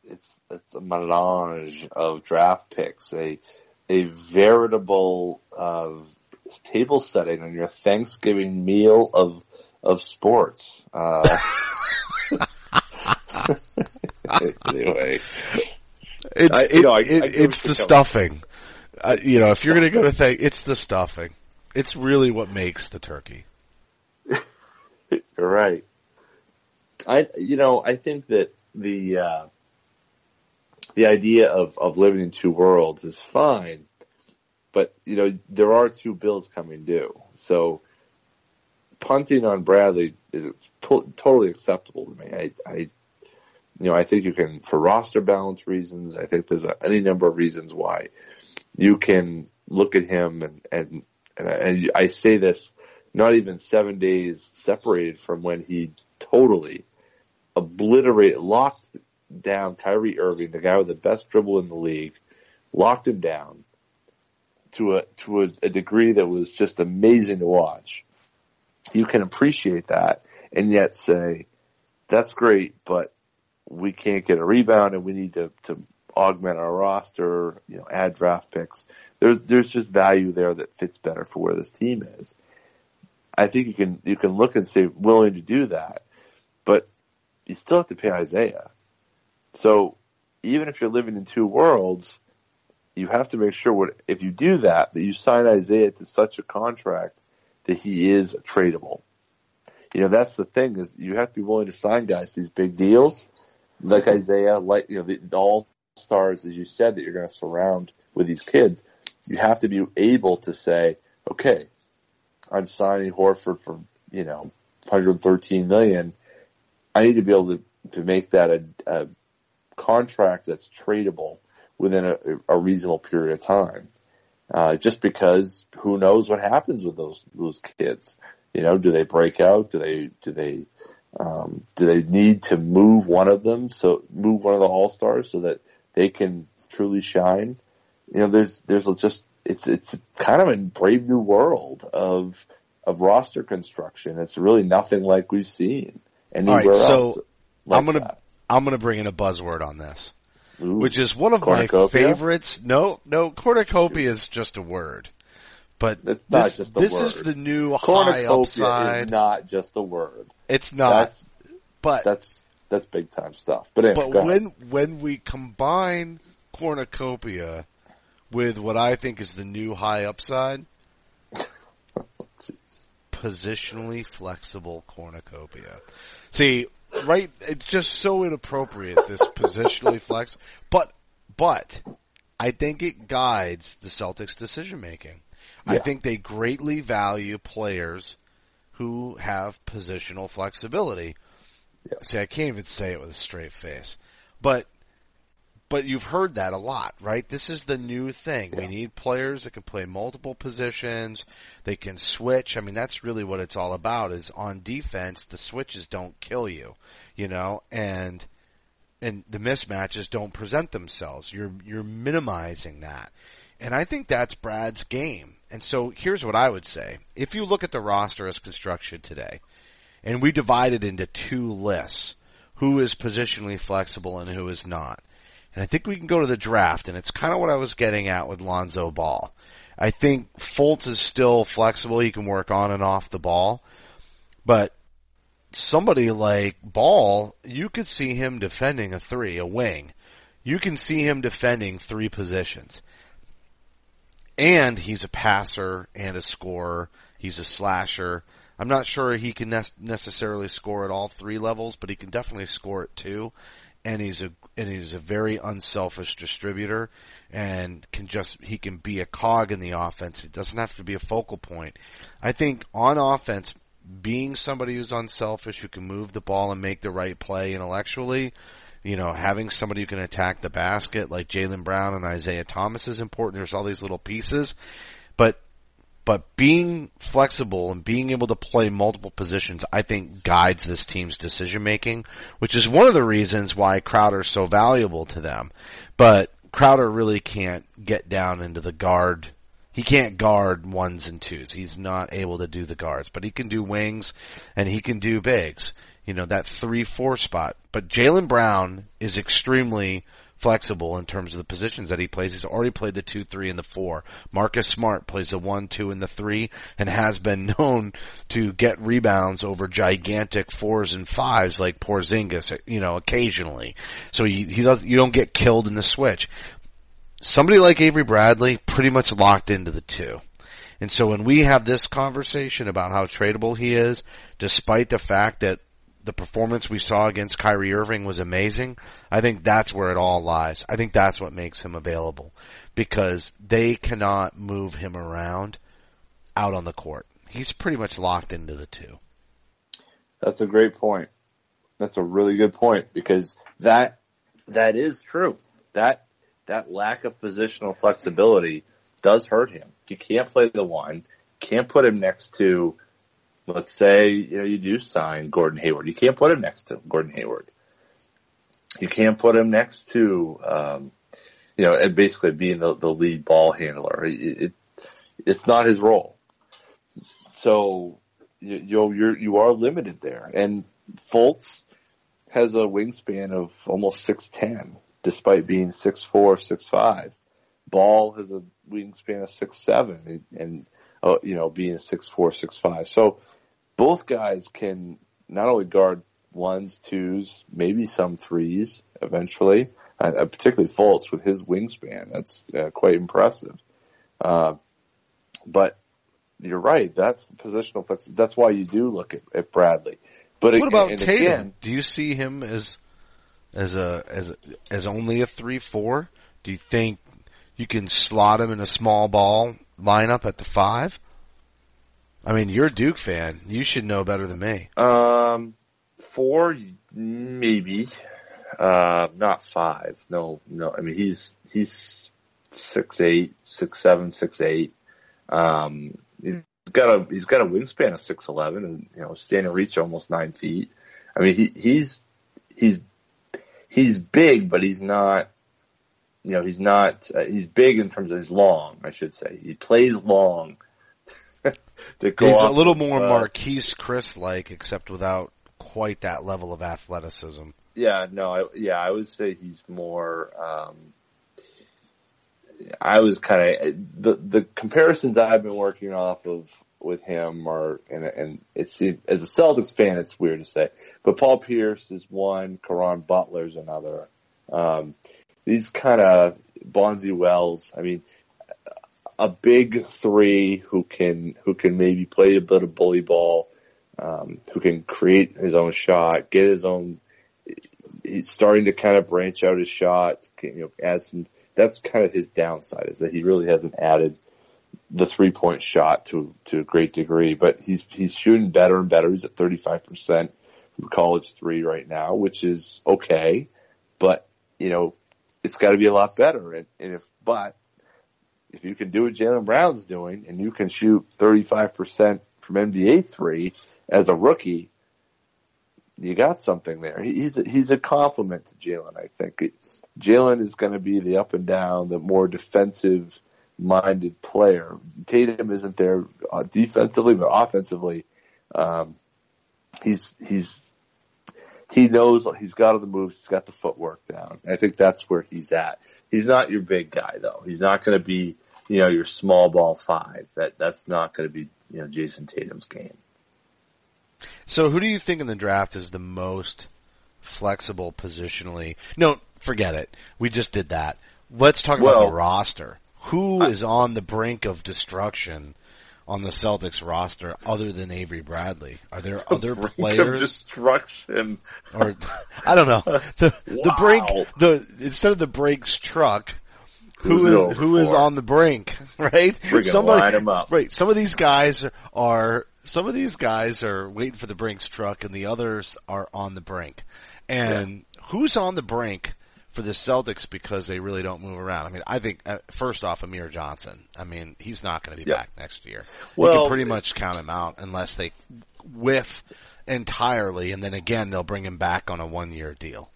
a melange of draft picks. A veritable table setting on your Thanksgiving meal of sports. Anyway, it's the stuffing. You know, if you're going to go to thing, it's the stuffing. It's really what makes the turkey. You're right. I think that the idea of living in two worlds is fine, but, you know, there are two bills coming due. So punting on Bradley is totally acceptable to me. I You know, I think you can, for roster balance reasons, I think there's any number of reasons why you can look at him and I say this not even 7 days separated from when he totally locked down Kyrie Irving, the guy with the best dribble in the league, locked him down to a degree that was just amazing to watch. You can appreciate that and yet say, that's great, but we can't get a rebound and we need to augment our roster, you know, add draft picks. There's just value there that fits better for where this team is. I think you can look and say willing to do that, but you still have to pay Isaiah. So even if you're living in two worlds, you have to make sure if you do that you sign Isaiah to such a contract that he is tradable. You know, that's the thing, is you have to be willing to sign guys to these big deals like Isaiah, like, you know, the all-stars, as you said, that you're going to surround with these kids. You have to be able to say, okay, I'm signing Horford for, you know, $113 million. I need to be able to make that a contract that's tradable within a reasonable period of time. Just because who knows what happens with those kids? You know, do they break out? Do they need to move one of them? So move one of the all-stars so that they can truly shine. You know, there's just, it's kind of a brave new world of roster construction. It's really nothing like we've seen anywhere else. So like I'm gonna bring in a buzzword on this. Ooh, which is one of my favorites. No, cornucopia is just a word. But it's not just a word. This is the new high upside. Is not just a word. It's not. That's big time stuff. But anyway, but when we combine cornucopia with what I think is the new high upside, positionally flexible cornucopia. See, right? It's just so inappropriate, this positionally flex. But I think it guides the Celtics' decision making. Yeah. I think they greatly value players who have positional flexibility. Yeah. See, I can't even say it with a straight face. But you've heard that a lot, right? This is the new thing. Yeah. We need players that can play multiple positions. They can switch. I mean, that's really what it's all about, is on defense, the switches don't kill you, you know, and the mismatches don't present themselves. You're minimizing that. And I think that's Brad's game. And so here's what I would say. If you look at the roster as construction today, and we divide it into two lists, who is positionally flexible and who is not. And I think we can go to the draft, and it's kind of what I was getting at with Lonzo Ball. I think Fultz is still flexible. He can work on and off the ball. But somebody like Ball, you could see him defending a three, a wing. You can see him defending three positions. And he's a passer and a scorer. He's a slasher. I'm not sure he can necessarily score at all three levels, but he can definitely score at two. And he's a very unselfish distributor, and he can be a cog in the offense. It doesn't have to be a focal point. I think on offense, being somebody who's unselfish, who can move the ball and make the right play intellectually, you know, having somebody who can attack the basket like Jaylen Brown and Isaiah Thomas is important. There's all these little pieces. But being flexible and being able to play multiple positions, I think, guides this team's decision making, which is one of the reasons why Crowder's so valuable to them. But Crowder really can't get down into the guard. He can't guard ones and twos. He's not able to do the guards, but he can do wings and he can do bigs. You know, that 3-4 spot. But Jaylen Brown is extremely flexible in terms of the positions that he plays. He's already played the 2-3 and the 4. Marcus Smart plays the 1-2 and the 3 and has been known to get rebounds over gigantic 4s and 5s like Porzingis, you know, occasionally. So you don't get killed in the switch. Somebody like Avery Bradley pretty much locked into the 2. And so when we have this conversation about how tradable he is, despite the fact that the performance we saw against Kyrie Irving was amazing, I think that's where it all lies. I think that's what makes him available, because they cannot move him around out on the court. He's pretty much locked into the 2. That's a great point. That's a really good point, because that is true. That lack of positional flexibility does hurt him. You can't play the one. Can't put him next to, let's say, you do sign Gordon Hayward. You can't put him next to Gordon Hayward. You can't put him next to, and basically being the lead ball handler. It's not his role. So you are limited there. And Fultz has a wingspan of almost 6'10", despite being 6'4", 6'5". Ball has a wingspan of 6'7", and being 6'4", 6'5". So both guys can not only guard ones, twos, maybe some threes eventually, particularly Fultz with his wingspan. That's quite impressive. But you're right, that's positional flexibility. That's why you do look at Bradley. But what about Tatum? Again, do you see him as only a 3-4? Do you think you can slot him in a small ball lineup at the 5? I mean, you're a Duke fan. You should know better than me. 4, maybe. Not 5. No. I mean, he's 6'8", 6'7", 6'8". He's got a wingspan of 6'11", and standing reach almost 9 feet. I mean, he's big, but he's not. He's big in terms of he's long, I should say. He plays long. He's a little more Marquese Chriss like, except without quite that level of athleticism. Yeah, no, I would say he's more. I was kind of the comparisons I've been working off of with him are, and it's as a Celtics fan, it's weird to say, but Paul Pierce is one, Caron Butler's another. These kind of Bonzi Wells. I mean, a big three who can maybe play a bit of bully ball, who can create his own shot, get his own. He's starting to kind of branch out his shot, add some. That's kind of his downside, is that he really hasn't added the three-point shot to a great degree. But he's shooting better and better. He's at 35% from college three right now, which is okay. But it's got to be a lot better. And if you can do what Jaylen Brown's doing, and you can shoot 35% from NBA three as a rookie, you got something there. He's a compliment to Jaylen, I think. Jaylen is going to be the up and down, the more defensive-minded player. Tatum isn't there defensively, but offensively, he knows he's got the moves, he's got the footwork down. I think that's where he's at. He's not your big guy though. He's not going to be your small ball 5. That's not going to be Jason Tatum's game. So who do you think in the draft is the most flexible positionally? No. Forget it. We just did that. Let's talk about the roster. Who is on the brink of destruction on the Celtics roster other than Avery Bradley? Are there other players? Of destruction. Or I don't know. The brink. Instead of the brink struck, who is on the brink? Right. We're gonna line them up. Right. Some of these guys are waiting for the brink struck, and the others are on the brink. And who's on the brink for the Celtics because they really don't move around? I mean, I think, first off, Amir Johnson. I mean, he's not going to be back next year. You can pretty much count him out unless they whiff entirely, and then again, they'll bring him back on a one-year deal.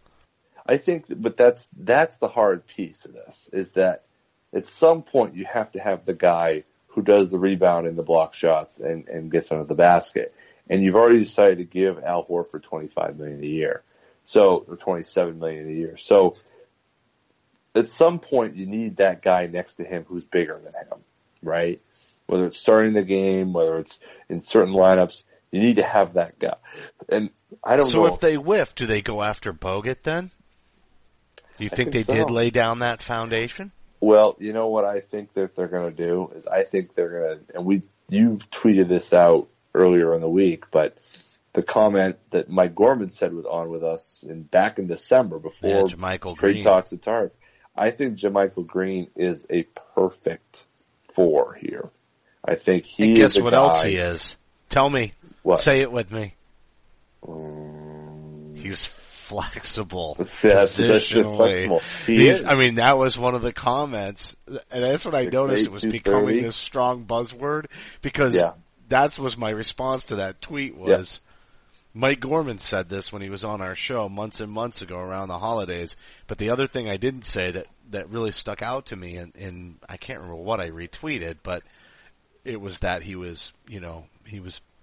I think, but that's the hard piece of this, is that at some point you have to have the guy who does the rebound and the block shots and gets under the basket. And you've already decided to give Al Horford $25 million a year. So, or $27 million a year. So, at some point, you need that guy next to him who's bigger than him, right? Whether it's starting the game, whether it's in certain lineups, you need to have that guy. And I don't know. So, if they whiff, do they go after Bogut then? Do you think they did lay down that foundation? Well, you know what I think that they're going to do is you tweeted this out earlier in the week, but the comment that Mike Gorman said with us back in December before trade talks at Tarp. I think JaMychal Green is a perfect 4 here. I think he is. And guess what else he is? Tell me. What? Say it with me. he's flexible. Yeah, positionally. He's, I mean, that was one of the comments, and that's what I noticed. It was becoming this strong buzzword because that was my response to that tweet was, Mike Gorman said this when he was on our show months and months ago around the holidays. But the other thing I didn't say that really stuck out to me, and I can't remember what I retweeted, but it was that he was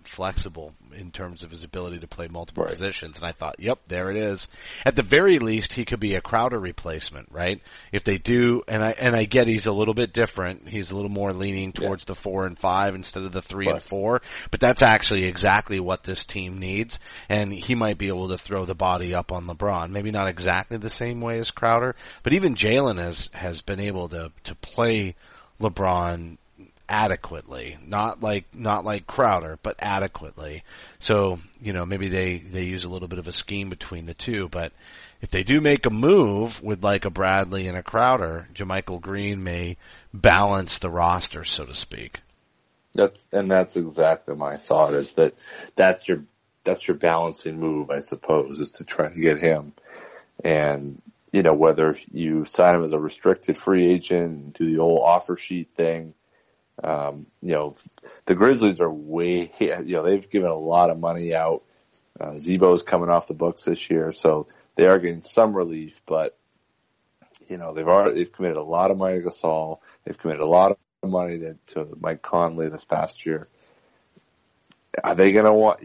flexible in terms of his ability to play multiple positions. And I thought, yep, there it is. At the very least, he could be a Crowder replacement, right? If they do, and I get he's a little bit different. He's a little more leaning towards the 4 and 5 instead of the 3 and 4, but that's actually exactly what this team needs. And he might be able to throw the body up on LeBron. Maybe not exactly the same way as Crowder, but even Jaylen has been able to play LeBron adequately, not like Crowder, but adequately. So, maybe they use a little bit of a scheme between the two, but if they do make a move with like a Bradley and a Crowder, Jermichael Green may balance the roster, so to speak. That's exactly my thought, is that's your balancing move, I suppose, is to try to get him. And, whether you sign him as a restricted free agent, do the old offer sheet thing. The Grizzlies are way, they've given a lot of money out. Zebo's coming off the books this year, so they are getting some relief, but, they've committed a lot of money to Gasol. They've committed a lot of money to Mike Conley this past year. Are they going to want,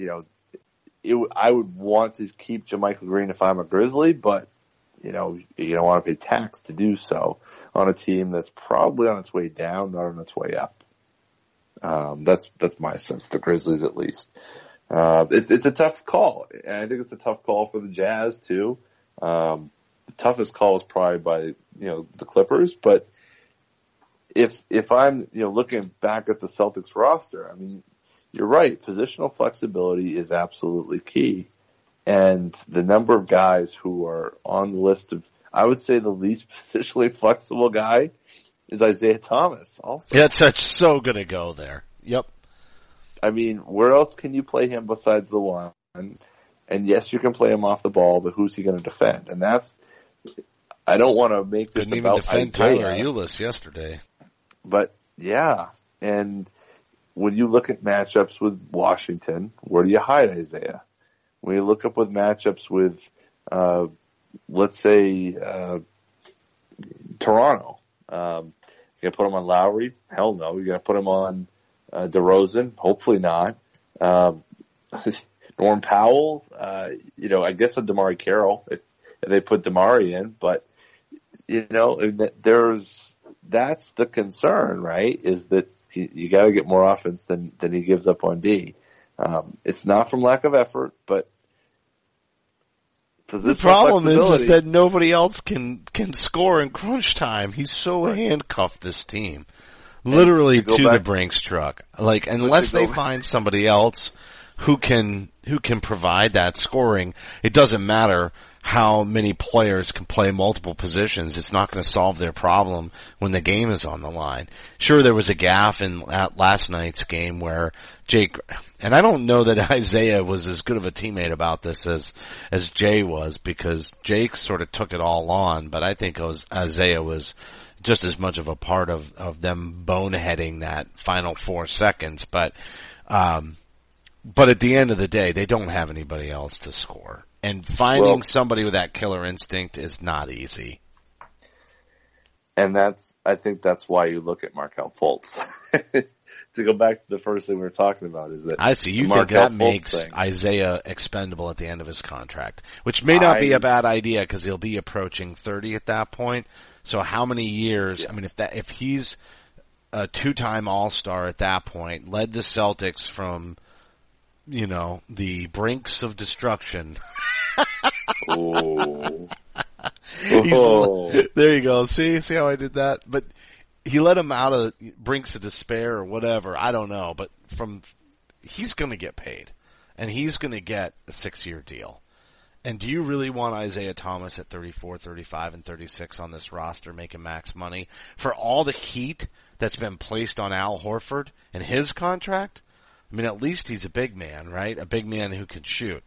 I would want to keep Jermichael Green if I'm a Grizzly, but, you don't want to pay tax to do so on a team that's probably on its way down, not on its way up. That's my sense. The Grizzlies, at least, it's a tough call, and I think it's a tough call for the Jazz too. The toughest call is probably by the Clippers. But if I'm looking back at the Celtics roster, I mean, you're right. Positional flexibility is absolutely key, and the number of guys who are on the list of, I would say the least positionally flexible guy is Isaiah Thomas. Also, that's so going to go there. Yep. I mean, where else can you play him besides the one? And yes, you can play him off the ball, but who's he going to defend? And I don't want to make this about defend Isaiah. Tyler Ulis yesterday. But yeah, and when you look at matchups with Washington, where do you hide Isaiah? When you look up with matchups with, let's say, Toronto. You going to put him on Lowry? Hell no. You're going to put him on DeRozan? Hopefully not. Norm Powell? I guess a Damari Carroll if they put Damari in. But, that's the concern, right, is that you got to get more offense than he gives up on D. It's not from lack of effort, but the problem is that nobody else can score in crunch time. He's so handcuffed, this team, literally to the Brinks truck. Like, unless they find somebody else who can provide that scoring, it doesn't matter how many players can play multiple positions. It's not going to solve their problem when the game is on the line. Sure, there was a gaffe at last night's game where Jake, and I don't know that Isaiah was as good of a teammate about this as Jay was, because Jake sort of took it all on, but I think Isaiah was just as much of a part of them boneheading that final 4 seconds. But at the end of the day, they don't have anybody else to score. And finding somebody with that killer instinct is not easy. And I think that's why you look at Markelle Fultz. To go back to the first thing we were talking about, is that I see you think that makes Isaiah expendable at the end of his contract, which may not be a bad idea because he'll be approaching 30 at that point. So how many years? Yeah. I mean, if he's a two-time All-Star at that point, led the Celtics from the brinks of destruction. There you go. See how I did that? But he let him out of brinks of despair or whatever. I don't know. But he's going to get paid, and he's going to get a 6-year deal. And do you really want Isaiah Thomas at 34, 35, and 36 on this roster making max money for all the heat that's been placed on Al Horford and his contract? I mean, at least he's a big man, right? A big man who can shoot.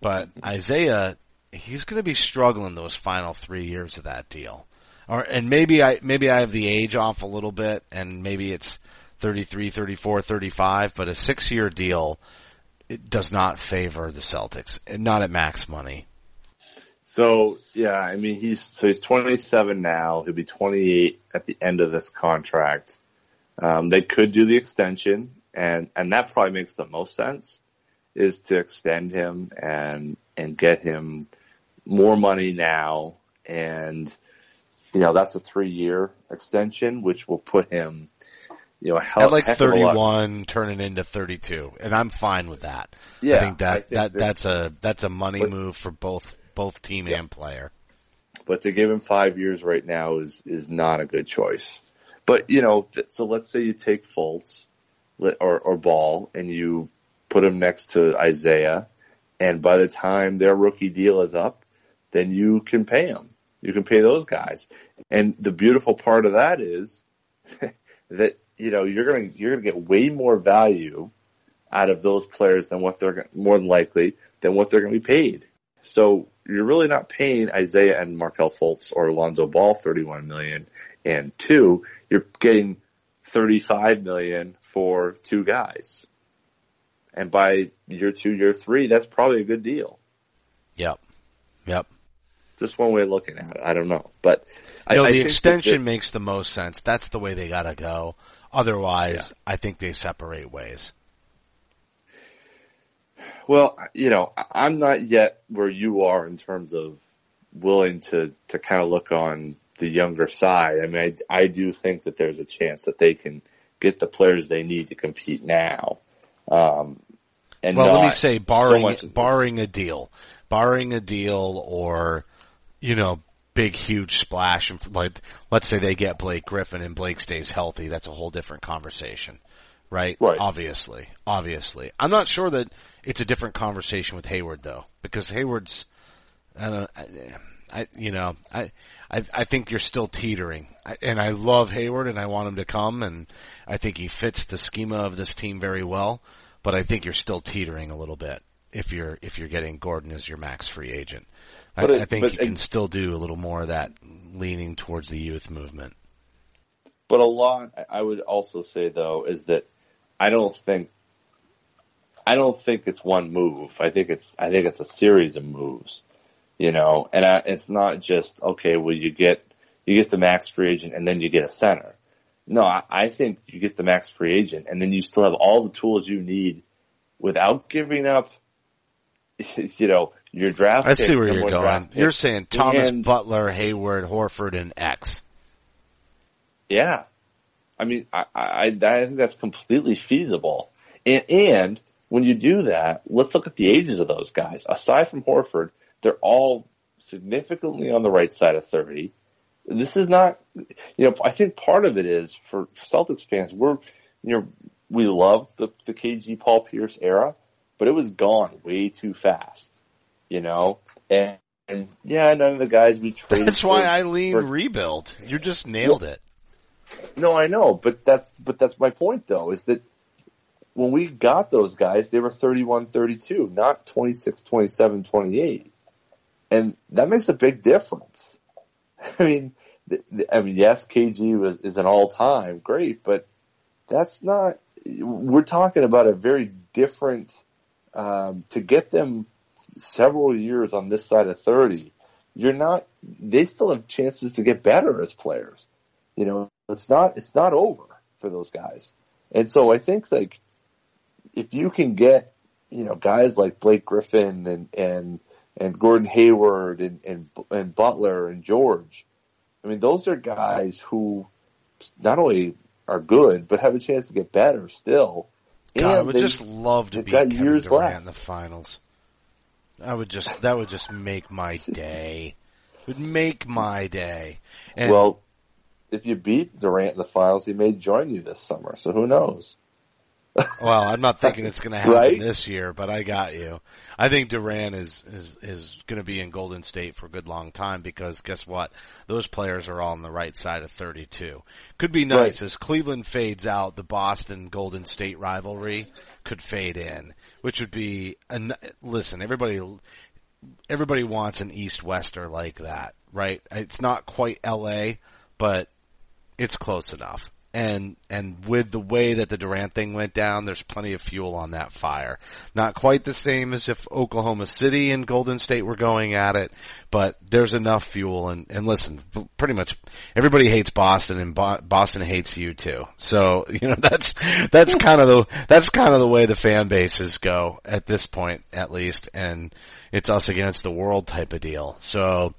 But Isaiah, he's going to be struggling those final 3 years of that deal. And maybe I have the age off a little bit, and maybe it's 33, 34, 35, but a 6-year deal, it does not favor the Celtics, not at max money. So, yeah, I mean, he's 27 now. He'll be 28 at the end of this contract. They could do the extension, and that probably makes the most sense, is to extend him and get him more money now. And, you know, that's a 3-year extension, which will put him, you know, at like 31 turning into 32. And I'm fine with that. Yeah. I think that's a money move for both team and player. But to give him 5 years right now is not a good choice. But, you know, so let's say you take Fultz or Ball and you put him next to Isaiah, and by the time their rookie deal is up, then you can pay him. You can pay those guys. And the beautiful part of that is that, you know, you're going to get way more value out of those players than what they're more than likely than what they're going to be paid. So you're really not paying Isaiah and Markelle Fultz or Lonzo Ball $31 million and two. You're getting $35 million for two guys. And by year two, year three, that's probably a good deal. Yep. Just one way of looking at it. I don't know. But the extension makes the most sense. That's the way they got to go. Otherwise, I think they separate ways. Well, you know, I'm not yet where you are in terms of willing to kind of look on the younger side. I mean, I do think that there's a chance that they can get the players they need to compete now. Barring a deal or, you know, big, huge splash. And like, let's say they get Blake Griffin and Blake stays healthy. That's a whole different conversation, right? Right. Obviously. I'm not sure that it's a different conversation with Hayward though, because Hayward's, I think you're still teetering, and I love Hayward and I want him to come, and I think he fits the schema of this team very well, but I think you're still teetering a little bit if you're getting Gordon as your max free agent. I think you can still do a little more of that leaning towards the youth movement. But a lot, I would also say though, is that I don't think it's one move. I think it's a series of moves. You know, and it's not just, okay, well, you get the max free agent and then you get a center. No, I think you get the max free agent and then you still have all the tools you need without giving up, you know, your draft. I see where you're going. You're saying Thomas, Butler, Hayward, Horford, and X. Yeah. I mean, I think that's completely feasible. And when you do that, let's look at the ages of those guys. Aside from Horford, they're all significantly on the right side of 30. This is not, you know, I think part of it is for Celtics fans, we love the KG Paul Pierce era, but it was gone way too fast, you know? And yeah, none of the guys we traded. That's why I lean rebuild. You just nailed it. No, I know, but that's my point though, is that when we got those guys, they were 31, 32, not 26, 27, 28. And that makes a big difference. I mean, yes, KG is an all-time great, but that's not – we're talking about a very different to get them several years on this side of 30, you're not – they still have chances to get better as players. You know, it's not over for those guys. And so I think, like, if you can get, you know, guys like Blake Griffin and Gordon Hayward and Butler and George, I mean, those are guys who not only are good but have a chance to get better still. God, I would just love to be Kevin Durant in the finals. That would just make my day. It would make my day. And, well, if you beat Durant in the finals, he may join you this summer. So who knows? Well, I'm not thinking it's going to happen this year, but I got you. I think Durant is going to be in Golden State for a good long time because guess what? Those players are all on the right side of 32. Could be nice as Cleveland fades out, the Boston Golden State rivalry could fade in, which would be listen, everybody wants an East-Wester like that, right? It's not quite LA, but it's close enough. And with the way that the Durant thing went down, there's plenty of fuel on that fire. Not quite the same as if Oklahoma City and Golden State were going at it, but there's enough fuel. And listen, pretty much everybody hates Boston, and Boston hates you too. So you know that's kind of the way the fan bases go at this point, at least. And it's us against the world type of deal. So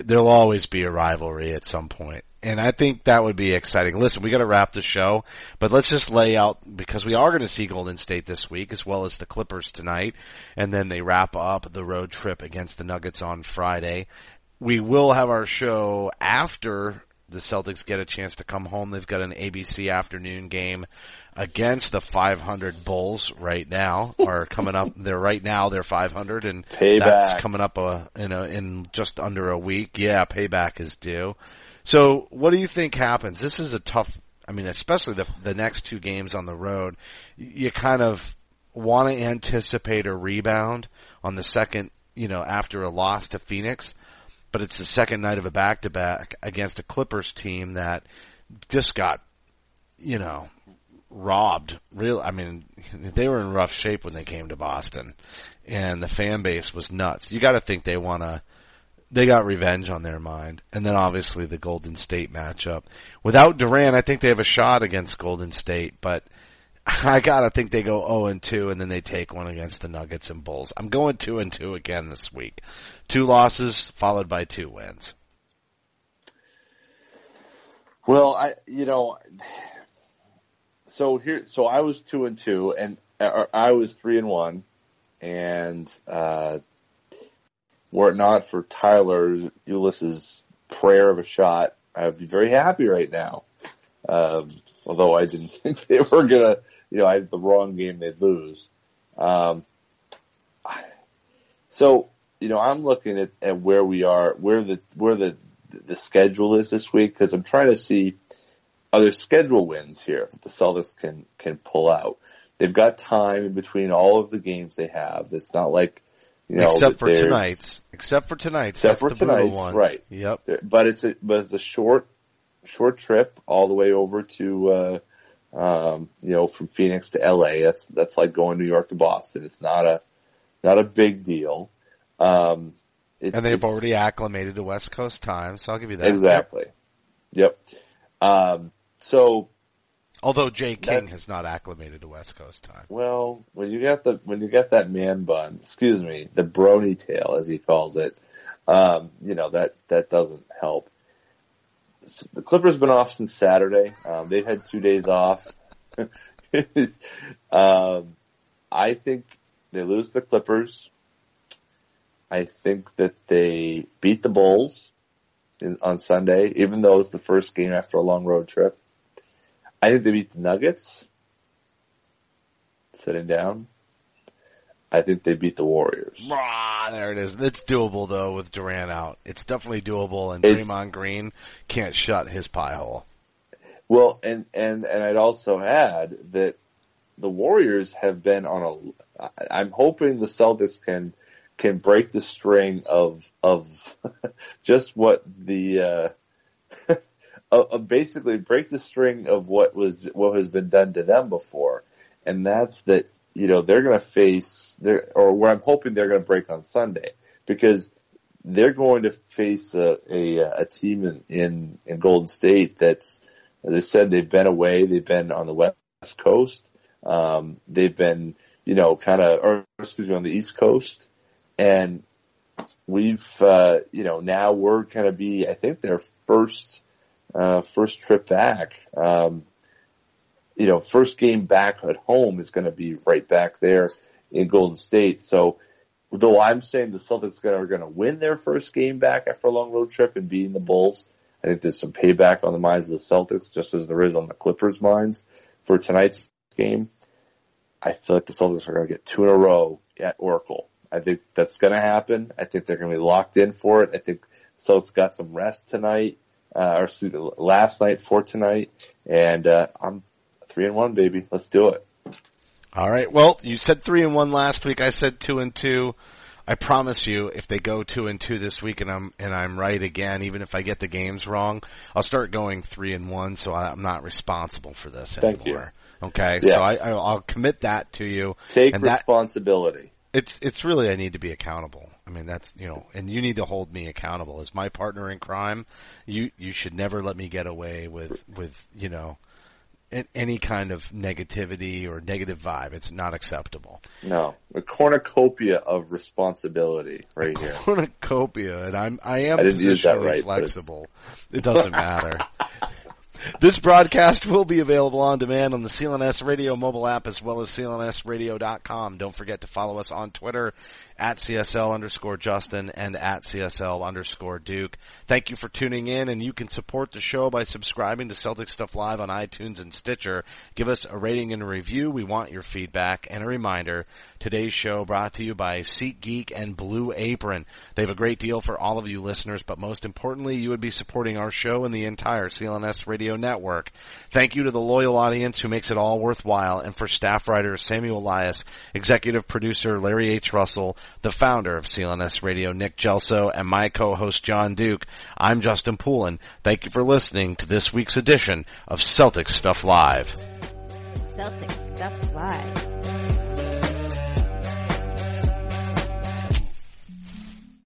there'll always be a rivalry at some point. And I think that would be exciting. Listen, we got to wrap the show, but let's just lay out, because we are going to see Golden State this week as well as the Clippers tonight, and then they wrap up the road trip against the Nuggets on Friday. We will have our show after the Celtics get a chance to come home. They've got an ABC afternoon game against the 500 Bulls right now, or coming up. They're right now, they're 500, and payback. That's coming up in just under a week. Yeah, payback is due. So what do you think happens? This is a tough, I mean, especially the next two games on the road. You kind of want to anticipate a rebound on the second, after a loss to Phoenix, but it's the second night of a back-to-back against a Clippers team that just got, robbed. I mean, they were in rough shape when they came to Boston, and the fan base was nuts. You got to think they got revenge on their mind. And then obviously the Golden State matchup. Without Durant, I think they have a shot against Golden State, but I gotta think they go 0-2 and then they take one against the Nuggets and Bulls. I'm going 2-2 again this week. 2 losses followed by 2 wins. Well, so I was 2-2 and I was 3-1 and, were it not for Tyler Ulis' prayer of a shot, I'd be very happy right now. Although I didn't think they were gonna, I had the wrong game, they'd lose. I'm looking at where we are, where the schedule is this week, because I'm trying to see other schedule wins here that the Celtics can pull out. They've got time in between all of the games they have. It's not like, Except for tonight's, that's the brutal one. Right? Yep. But it's a short trip all the way over to from Phoenix to L.A. That's like going New York to Boston. It's not a big deal. And they've already acclimated to West Coast time, so I'll give you that. Exactly. Yep. Although Jay King has not acclimated to West Coast time. Well, when you got that man bun, the brony tail as he calls it, that doesn't help. The Clippers have been off since Saturday. They've had 2 days off. I think they lose the Clippers. I think that they beat the Bulls on Sunday, even though it's the first game after a long road trip. I think they beat the Nuggets, sitting down. I think they beat the Warriors. Ah, there it is. It's doable, though, with Durant out. It's definitely doable, and Draymond Green can't shut his pie hole. Well, and I'd also add that the Warriors have been on a – I'm hoping the Celtics can break the string of just what the – basically break the string of what has been done to them before. And that's that, they're going to face where I'm hoping they're going to break on Sunday, because they're going to face a team in Golden State that's, as I said, they've been away. They've been on the West Coast. They've been, on the East Coast, and we've, now we're going to be, I think, their first trip back, first game back at home is going to be right back there in Golden State. So, though I'm saying the Celtics are going to win their first game back after a long road trip and beating the Bulls, I think there's some payback on the minds of the Celtics, just as there is on the Clippers' minds for tonight's game. I feel like the Celtics are going to get two in a row at Oracle. I think that's going to happen. I think they're going to be locked in for it. I think Celtics got some rest tonight, or last night for tonight. And I'm 3-1, baby. Let's do it. All right. Well, you said 3-1 last week. I said 2-2. I promise you, if they go 2-2 this week and I'm right again, even if I get the games wrong, I'll start going 3-1. So I'm not responsible for this anymore. Thank you. Okay. Yeah. So I'll commit that to you. Take responsibility. It's really, I need to be accountable. I mean, that's, you know, and you need to hold me accountable as my partner in crime. You should never let me get away with, you know, any kind of negativity or negative vibe. It's not acceptable. No, a cornucopia of responsibility right here. Cornucopia, and I am positionally right, flexible. It doesn't matter. This broadcast will be available on demand on the CLNS Radio mobile app as well as CLNSradio.com. Don't forget to follow us on Twitter at CSL_Justin and at CSL_Duke. Thank you for tuning in, and you can support the show by subscribing to Celtic Stuff Live on iTunes and Stitcher. Give us a rating and a review. We want your feedback. And a reminder, today's show brought to you by SeatGeek and Blue Apron. They have a great deal for all of you listeners, but most importantly, you would be supporting our show and the entire CLNS Radio Network. Thank you to the loyal audience who makes it all worthwhile, and for staff writer Samuel Elias, executive producer Larry H. Russell, the founder of CLNS Radio, Nick Gelso, and my co-host John Duke. I'm Justin Poulin. Thank you for listening to this week's edition of Celtic Stuff Live. Celtic Stuff Live.